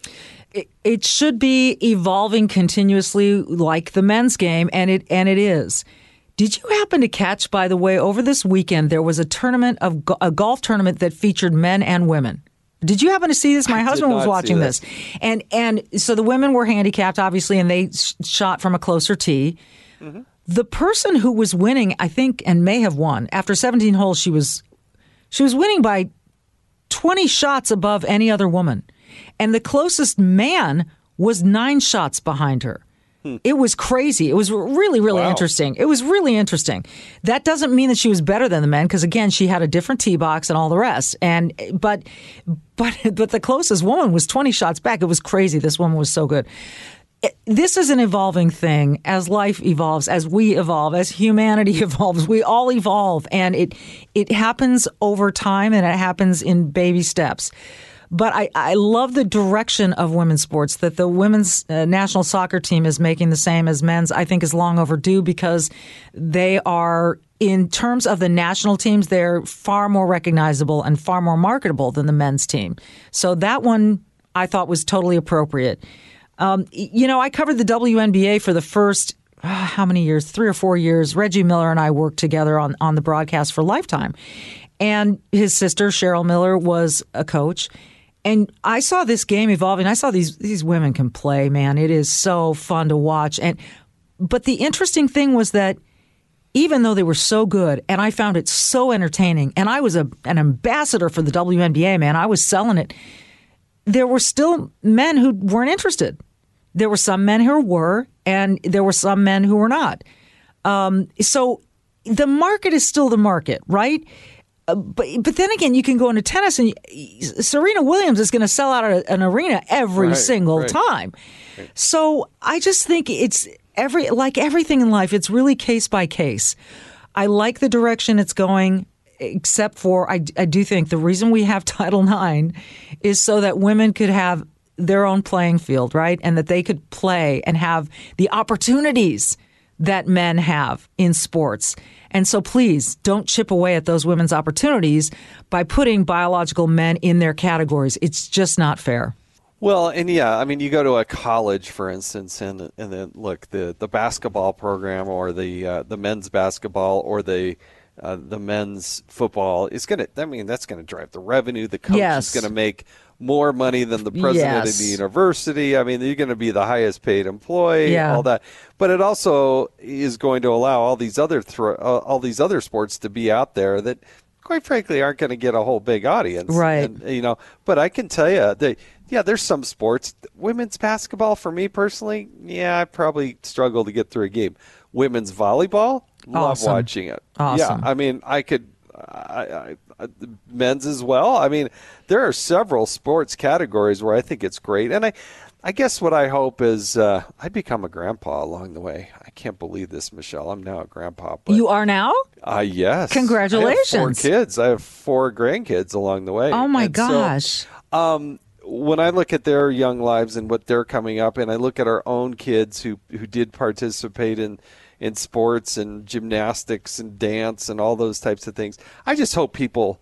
It should be evolving continuously like the men's game, and it is. Did you happen to catch, by the way, over this weekend, there was a tournament, a golf tournament that featured men and women? Did you happen to see this? My husband was watching this. And so the women were handicapped, obviously, and they shot from a closer tee. Mm-hmm. The person who was winning, I think, and may have won, after 17 holes, she was winning by 20 shots above any other woman. And the closest man was 9 shots behind her. It was crazy. It was really, really interesting. It was really interesting. That doesn't mean that she was better than the men, because, again, she had a different tee box and all the rest. And but the closest woman was 20 shots back. It was crazy. This woman was so good. This is an evolving thing. As life evolves, as we evolve, as humanity evolves, we all evolve. And it happens over time, and it happens in baby steps. But I love the direction of women's sports, that the women's national soccer team is making the same as men's, I think, is long overdue, because they are, in terms of the national teams, they're far more recognizable and far more marketable than the men's team. So that one I thought was totally appropriate. You know, I covered the WNBA for the first, how many years, 3 or 4 years. Reggie Miller and I worked together on the broadcast for Lifetime. And his sister, Cheryl Miller, was a coach. And I saw this game evolving. I saw these women can play, man. It is so fun to watch. But the interesting thing was that even though they were so good, and I found it so entertaining, and I was an ambassador for the WNBA, man. I was selling it. There were still men who weren't interested. There were some men who were, and there were some men who were not. So the market is still the market, right? But then again, you can go into tennis, and Serena Williams is going to sell out an arena every single time. Right. So I just think it's like everything in life, it's really case by case. I like the direction it's going, except for I do think the reason we have Title IX is so that women could have their own playing field, right? And that they could play and have the opportunities that men have in sports. And so please don't chip away at those women's opportunities by putting biological men in their categories. It's just not fair. Well, and yeah, I mean, you go to a college, for instance, and then look, the basketball program, or the men's basketball, or the men's football is going to, I mean, that's going to drive the revenue. The coach is going to make more money than the president of the university. I mean, you're going to be the highest paid employee, all that. But it also is going to allow all these other sports to be out there that, quite frankly, aren't going to get a whole big audience. Right. And, you know, but I can tell you that, yeah, there's some sports. Women's basketball, for me personally, yeah, I probably struggle to get through a game. Women's volleyball, love watching it. Awesome. Yeah, I mean, I could. Men's as well. I mean, there are several sports categories where I think it's great. And I guess what I hope is I become a grandpa along the way. I can't believe this, Michelle. I'm now a grandpa. But, you are now? Yes. Congratulations. I have 4 kids. I have 4 grandkids along the way. Oh, my gosh. So, when I look at their young lives and what they're coming up, and I look at our own kids who did participate in sports and gymnastics and dance and all those types of things. I just hope people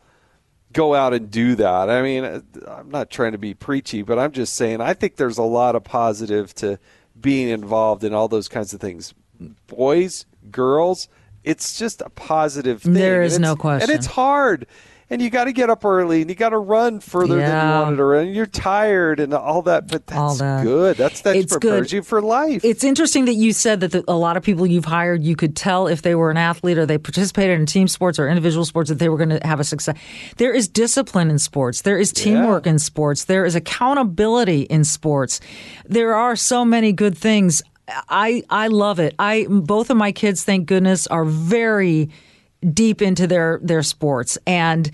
go out and do that. I mean, I'm not trying to be preachy, but I'm just saying I think there's a lot of positive to being involved in all those kinds of things. Boys, girls, it's just a positive thing. There is no question. And it's hard. And you got to get up early, and you got to run further than you wanted to run. And you're tired, and all that. But that's that. Good. That's prepares you for life. It's interesting that you said that a lot of people you've hired, you could tell if they were an athlete or they participated in team sports or individual sports that they were going to have a success. There is discipline in sports. There is teamwork in sports. There is accountability in sports. There are so many good things. I love it. Both of my kids, thank goodness, are very deep into their sports. And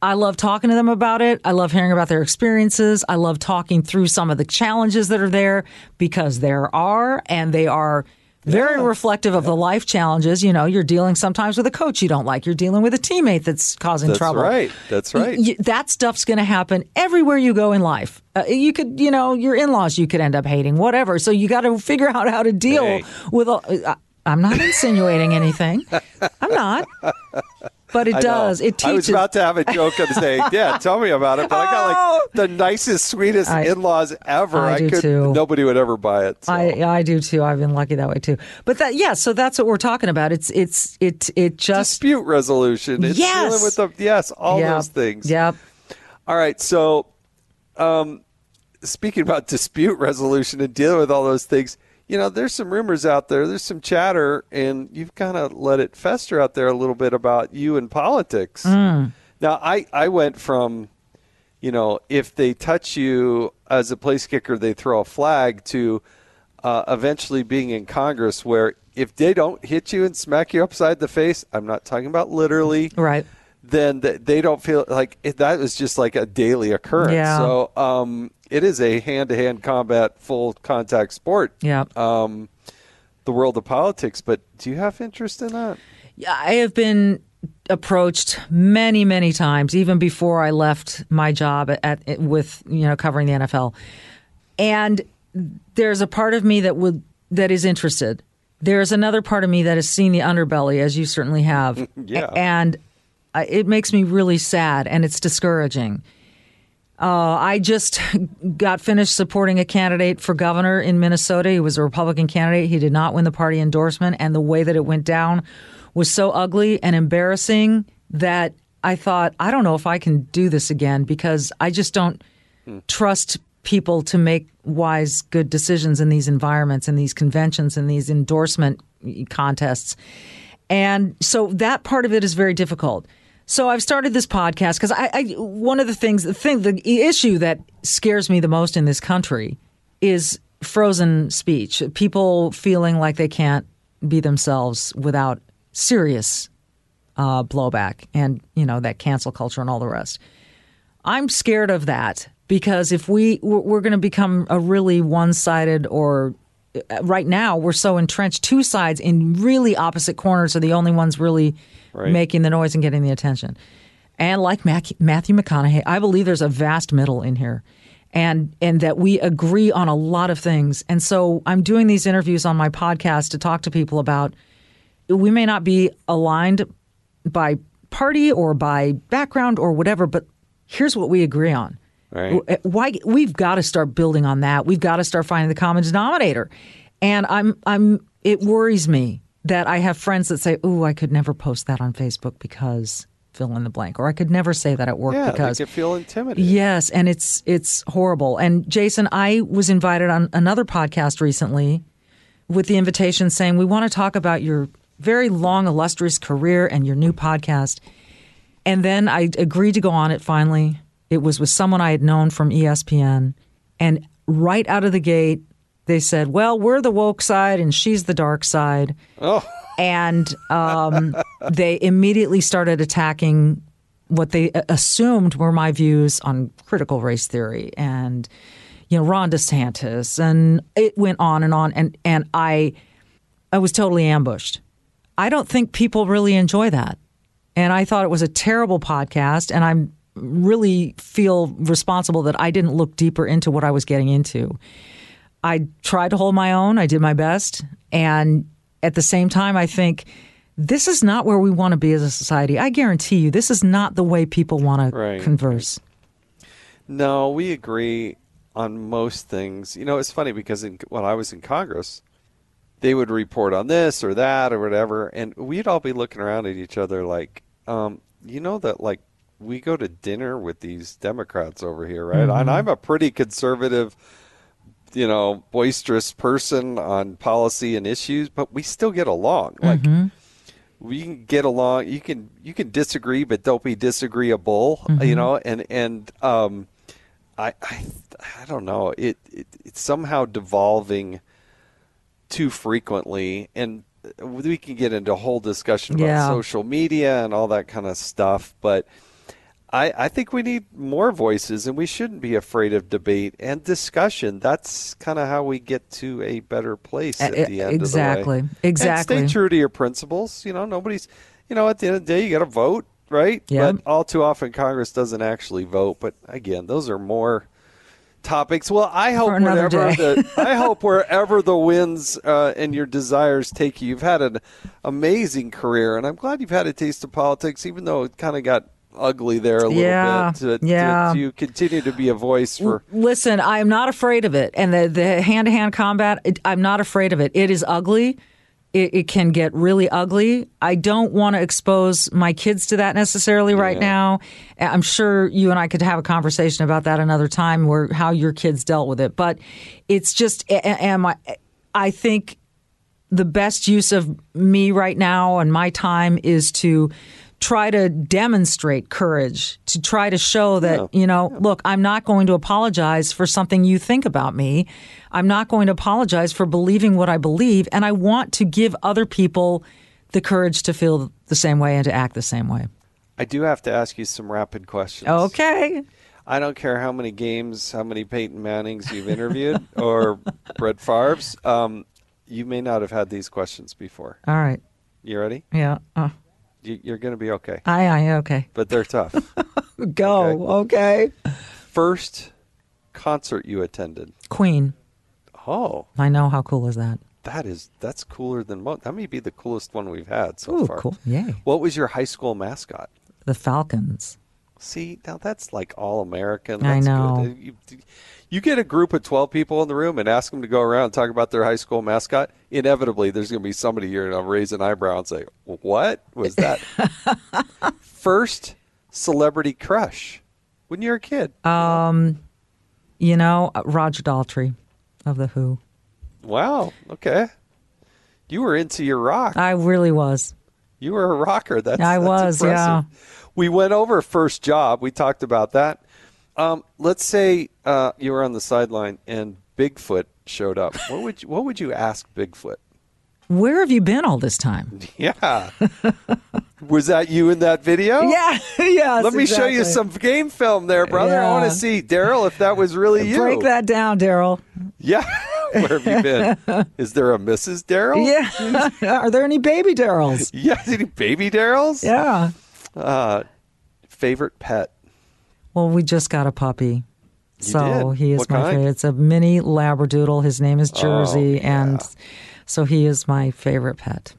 I love talking to them about it. I love hearing about their experiences. I love talking through some of the challenges that are there, because there are, and they are very reflective of the life challenges. You know, you're dealing sometimes with a coach you don't like. You're dealing with a teammate that's causing trouble. That's right. That stuff's going to happen everywhere you go in life. You could, your in-laws you could end up hating, whatever. So you got to figure out how to deal with I'm not insinuating anything. I'm not. But it does. It teaches. I was about to have a joke and say, yeah, tell me about it. But I got like the nicest, sweetest in-laws ever. I do too. Nobody would ever buy it. So. I do too. I've been lucky that way too. But so that's what we're talking about. It just dispute resolution. It's dealing with them. Yes, all those things. Yep. All right. So, speaking about dispute resolution and dealing with all those things. There's some rumors out there. There's some chatter, and you've kind of let it fester out there a little bit about you and politics. Mm. Now, I went from, if they touch you as a place kicker, they throw a flag, to eventually being in Congress where if they don't hit you and smack you upside the face, I'm not talking about literally, right? Then they don't feel like that was just like a daily occurrence. Yeah. So, it is a hand-to-hand combat, full-contact sport. Yeah. The world of politics. But do you have interest in that? Yeah, I have been approached many, many times, even before I left my job with covering the NFL. And there's a part of me that is interested. There is another part of me that has seen the underbelly, as you certainly have. Yeah. And it makes me really sad, and it's discouraging. I just got finished supporting a candidate for governor in Minnesota. He was a Republican candidate. He did not win the party endorsement. And the way that it went down was so ugly and embarrassing that I thought, I don't know if I can do this again, because I just don't trust people to make wise, good decisions in these environments, in these conventions, in these endorsement contests. And so that part of it is very difficult. So I've started this podcast because one of the issue that scares me the most in this country is frozen speech. People feeling like they can't be themselves without serious blowback and, that cancel culture and all the rest. I'm scared of that, because if we're going to become a really one-sided, or right now we're so entrenched, two sides in really opposite corners are the only ones really making the noise and getting the attention. And like Matthew McConaughey, I believe there's a vast middle in here, and that we agree on a lot of things. And so I'm doing these interviews on my podcast to talk to people about, we may not be aligned by party or by background or whatever, but here's what we agree on. Right. Why we've got to start building on that. We've got to start finding the common denominator. And it worries me that I have friends that say, "Ooh, I could never post that on Facebook because fill in the blank," or "I could never say that at work because." Yeah, they could feel intimidated. Yes, and it's horrible. And Jason, I was invited on another podcast recently with the invitation saying, "We want to talk about your very long, illustrious career and your new podcast." And then I agreed to go on it finally. It was with someone I had known from ESPN, and right out of the gate, they said, "Well, we're the woke side and she's the dark side." Oh. And they immediately started attacking what they assumed were my views on critical race theory and, Ron DeSantis. And it went on and on. And I was totally ambushed. I don't think people really enjoy that. And I thought it was a terrible podcast. And I really feel responsible that I didn't look deeper into what I was getting into. I tried to hold my own. I did my best. And at the same time, I think this is not where we want to be as a society. I guarantee you, this is not the way people want to converse. No, we agree. on most things. You know, it's funny because when I was in Congress, they would report on this or that or whatever, and we'd all be looking around at each other like, you know that, like, we go to dinner with these Democrats over here, right? Mm-hmm. And I'm a pretty conservative, you know, boisterous person on policy and issues, but we still get along. Like, mm-hmm. we can get along. You can disagree, but don't be disagreeable, mm-hmm. you know? And I don't know. It's somehow devolving too frequently, and we can get into a whole discussion about social media and all that kind of stuff, but I think we need more voices, and we shouldn't be afraid of debate and discussion. That's kind of how we get to a better place at the end of the way. Exactly. And stay true to your principles. You know, nobody's, you know, at the end of the day, you got to vote, right? Yep. But all too often, Congress doesn't actually vote. But again, those are more topics. Well, I hope wherever the winds and your desires take you. You've had an amazing career, and I'm glad you've had a taste of politics, even though it kind of got ugly there a little bit. You continue to be a voice for. Listen, I am not afraid of it, and the hand-to-hand combat. I'm not afraid of it. It is ugly. It can get really ugly. I don't want to expose my kids to that necessarily right now. I'm sure you and I could have a conversation about that another time, where how your kids dealt with it. But it's just, I think the best use of me right now and my time is to try to demonstrate courage, to try to show that, look, I'm not going to apologize for something you think about me. I'm not going to apologize for believing what I believe. And I want to give other people the courage to feel the same way and to act the same way. I do have to ask you some rapid questions. Okay. I don't care how many games, how many Peyton Mannings you've interviewed or Brett Favre's. You may not have had these questions before. All right. You ready? Yeah. You're going to be okay. Aye, okay. But they're tough. Go, okay. First concert you attended? Queen. Oh. I know. How cool is that? That's cooler than most. That may be the coolest one we've had so far. Cool. Yay. What was your high school mascot? The Falcons. See, now that's like all American. That's I know. Good. You get a group of 12 people in the room and ask them to go around and talk about their high school mascot. Inevitably, there's going to be somebody here and I'll raise an eyebrow and say, "What was that?" First celebrity crush when you were a kid. Roger Daltrey of The Who. Wow. Okay. You were into your rock. I really was. You were a rocker. That's impressive. Yeah. We went over first job. We talked about that. Let's say you were on the sideline and Bigfoot showed up. What would you ask Bigfoot? Where have you been all this time? Yeah. Was that you in that video? Yeah. Yes, let me show you some game film there, brother. Yeah. I want to see, Daryl, if that was really you. Break that down, Daryl. Yeah. Where have you been? Is there a Mrs. Daryl? Yeah. Are there any baby Daryls? Yeah. Any baby Daryls? Yeah. Favorite pet? Well, we just got a puppy. He is what my favorite. It's a mini Labradoodle. His name is Jersey, and so he is my favorite pet.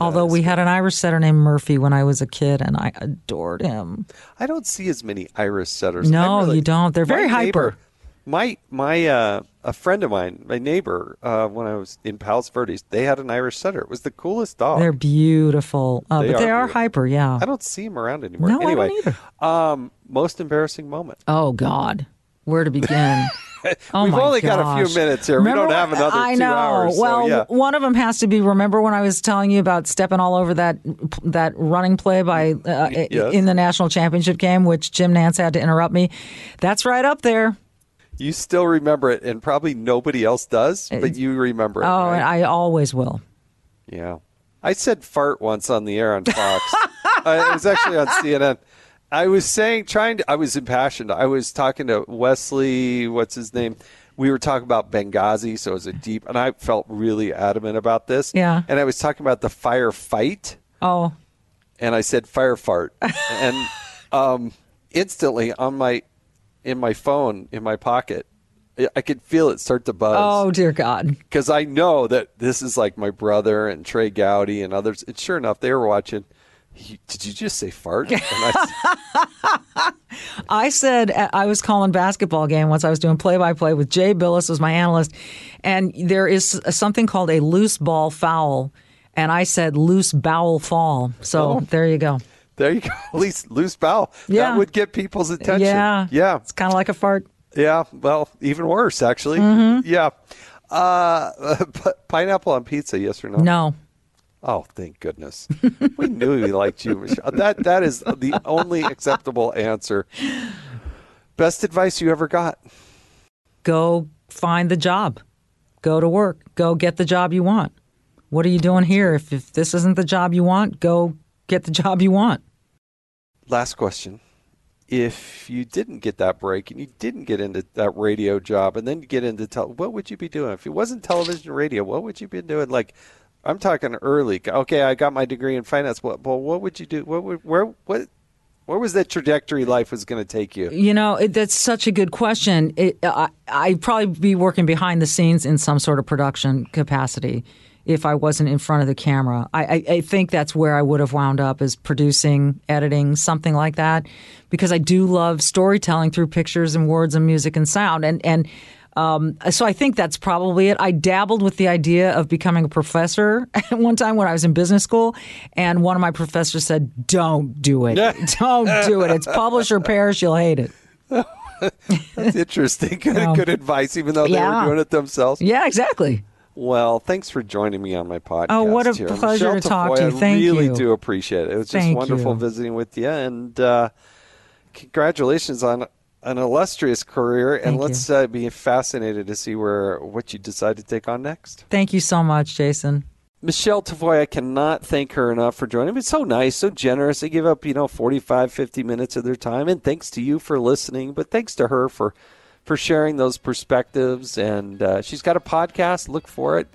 Although we had an Irish setter named Murphy when I was a kid, and I adored him. I don't see as many Irish setters. No, really, you don't. They're very hyper. A friend of mine, my neighbor, when I was in Palos Verdes, they had an Irish setter. It was the coolest dog. They're beautiful. They are hyper, yeah. I don't see them around anymore. No, anyway, I don't either. Most embarrassing moment. Oh, God. Where to begin? We've only got a few minutes here. Remember, we don't have another 2 hours. Well, one of them has to be, remember when I was telling you about stepping all over that running play by in the national championship game, which Jim Nantz had to interrupt me? That's right up there. You still remember it, and probably nobody else does, but you remember it. Oh, right? I always will. Yeah. I said fart once on the air on Fox. It was actually on CNN. I was saying, I was impassioned. I was talking to Wesley, what's his name? We were talking about Benghazi, so it was and I felt really adamant about this. Yeah. And I was talking about the firefight. Oh. And I said fire fart. And instantly on my phone, in my pocket, I could feel it start to buzz. Oh, dear God. Because I know that this is like my brother and Trey Gowdy and others. And sure enough, they were watching. Did you just say fart? I said I was calling basketball game once. I was doing play-by-play with Jay Billis, was my analyst. And there is something called a loose ball foul. And I said loose bowel fall. So there you go. There you go. At least loose bowel. Yeah. That would get people's attention. Yeah. It's kind of like a fart. Yeah. Well, even worse, actually. Mm-hmm. Yeah. Pineapple on pizza, yes or no? No. Oh, thank goodness. We knew we liked you, Michele. That is the only acceptable answer. Best advice you ever got? Go find the job. Go to work. Go get the job you want. What are you doing here? If this isn't the job you want, go get the job you want. Last question. If you didn't get that break and you didn't get into that radio job and then get into what would you be doing? If it wasn't television, radio, what would you be doing? Like, I'm talking early. Okay, I got my degree in finance. But what would you do? Where was that trajectory life was going to take you? You know, that's such a good question. I'd probably be working behind the scenes in some sort of production capacity if I wasn't in front of the camera. I think that's where I would have wound up, is producing, editing, something like that, because I do love storytelling through pictures and words and music and sound. So I think that's probably it. I dabbled with the idea of becoming a professor at one time when I was in business school, and one of my professors said, "Don't do it. Don't do it. It's publish or perish. You'll hate it." That's interesting. Good advice, even though they were doing it themselves. Yeah, exactly. Well, thanks for joining me on my podcast. Oh, what a pleasure to talk to you. Thank you. I really do appreciate it. It was just wonderful visiting with you, and congratulations on an illustrious career, and let's be fascinated to see what you decide to take on next. Thank you so much, Jason. Michele Tafoya, I cannot thank her enough for joining me. It's so nice, so generous. They give up, 45, 50 minutes of their time, and thanks to you for listening, but thanks to her for sharing those perspectives, and she's got a podcast. Look for it.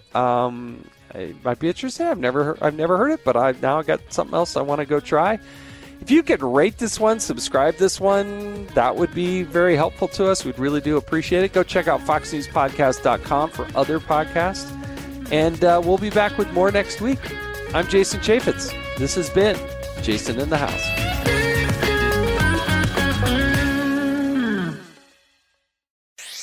It might be interesting. I've never heard it, but I've now got something else I want to go try. If you could rate this one, subscribe this one, that would be very helpful to us. We'd really do appreciate it. Go check out FoxNewsPodcast.com for other podcasts. And we'll be back with more next week. I'm Jason Chaffetz. This has been Jason in the House.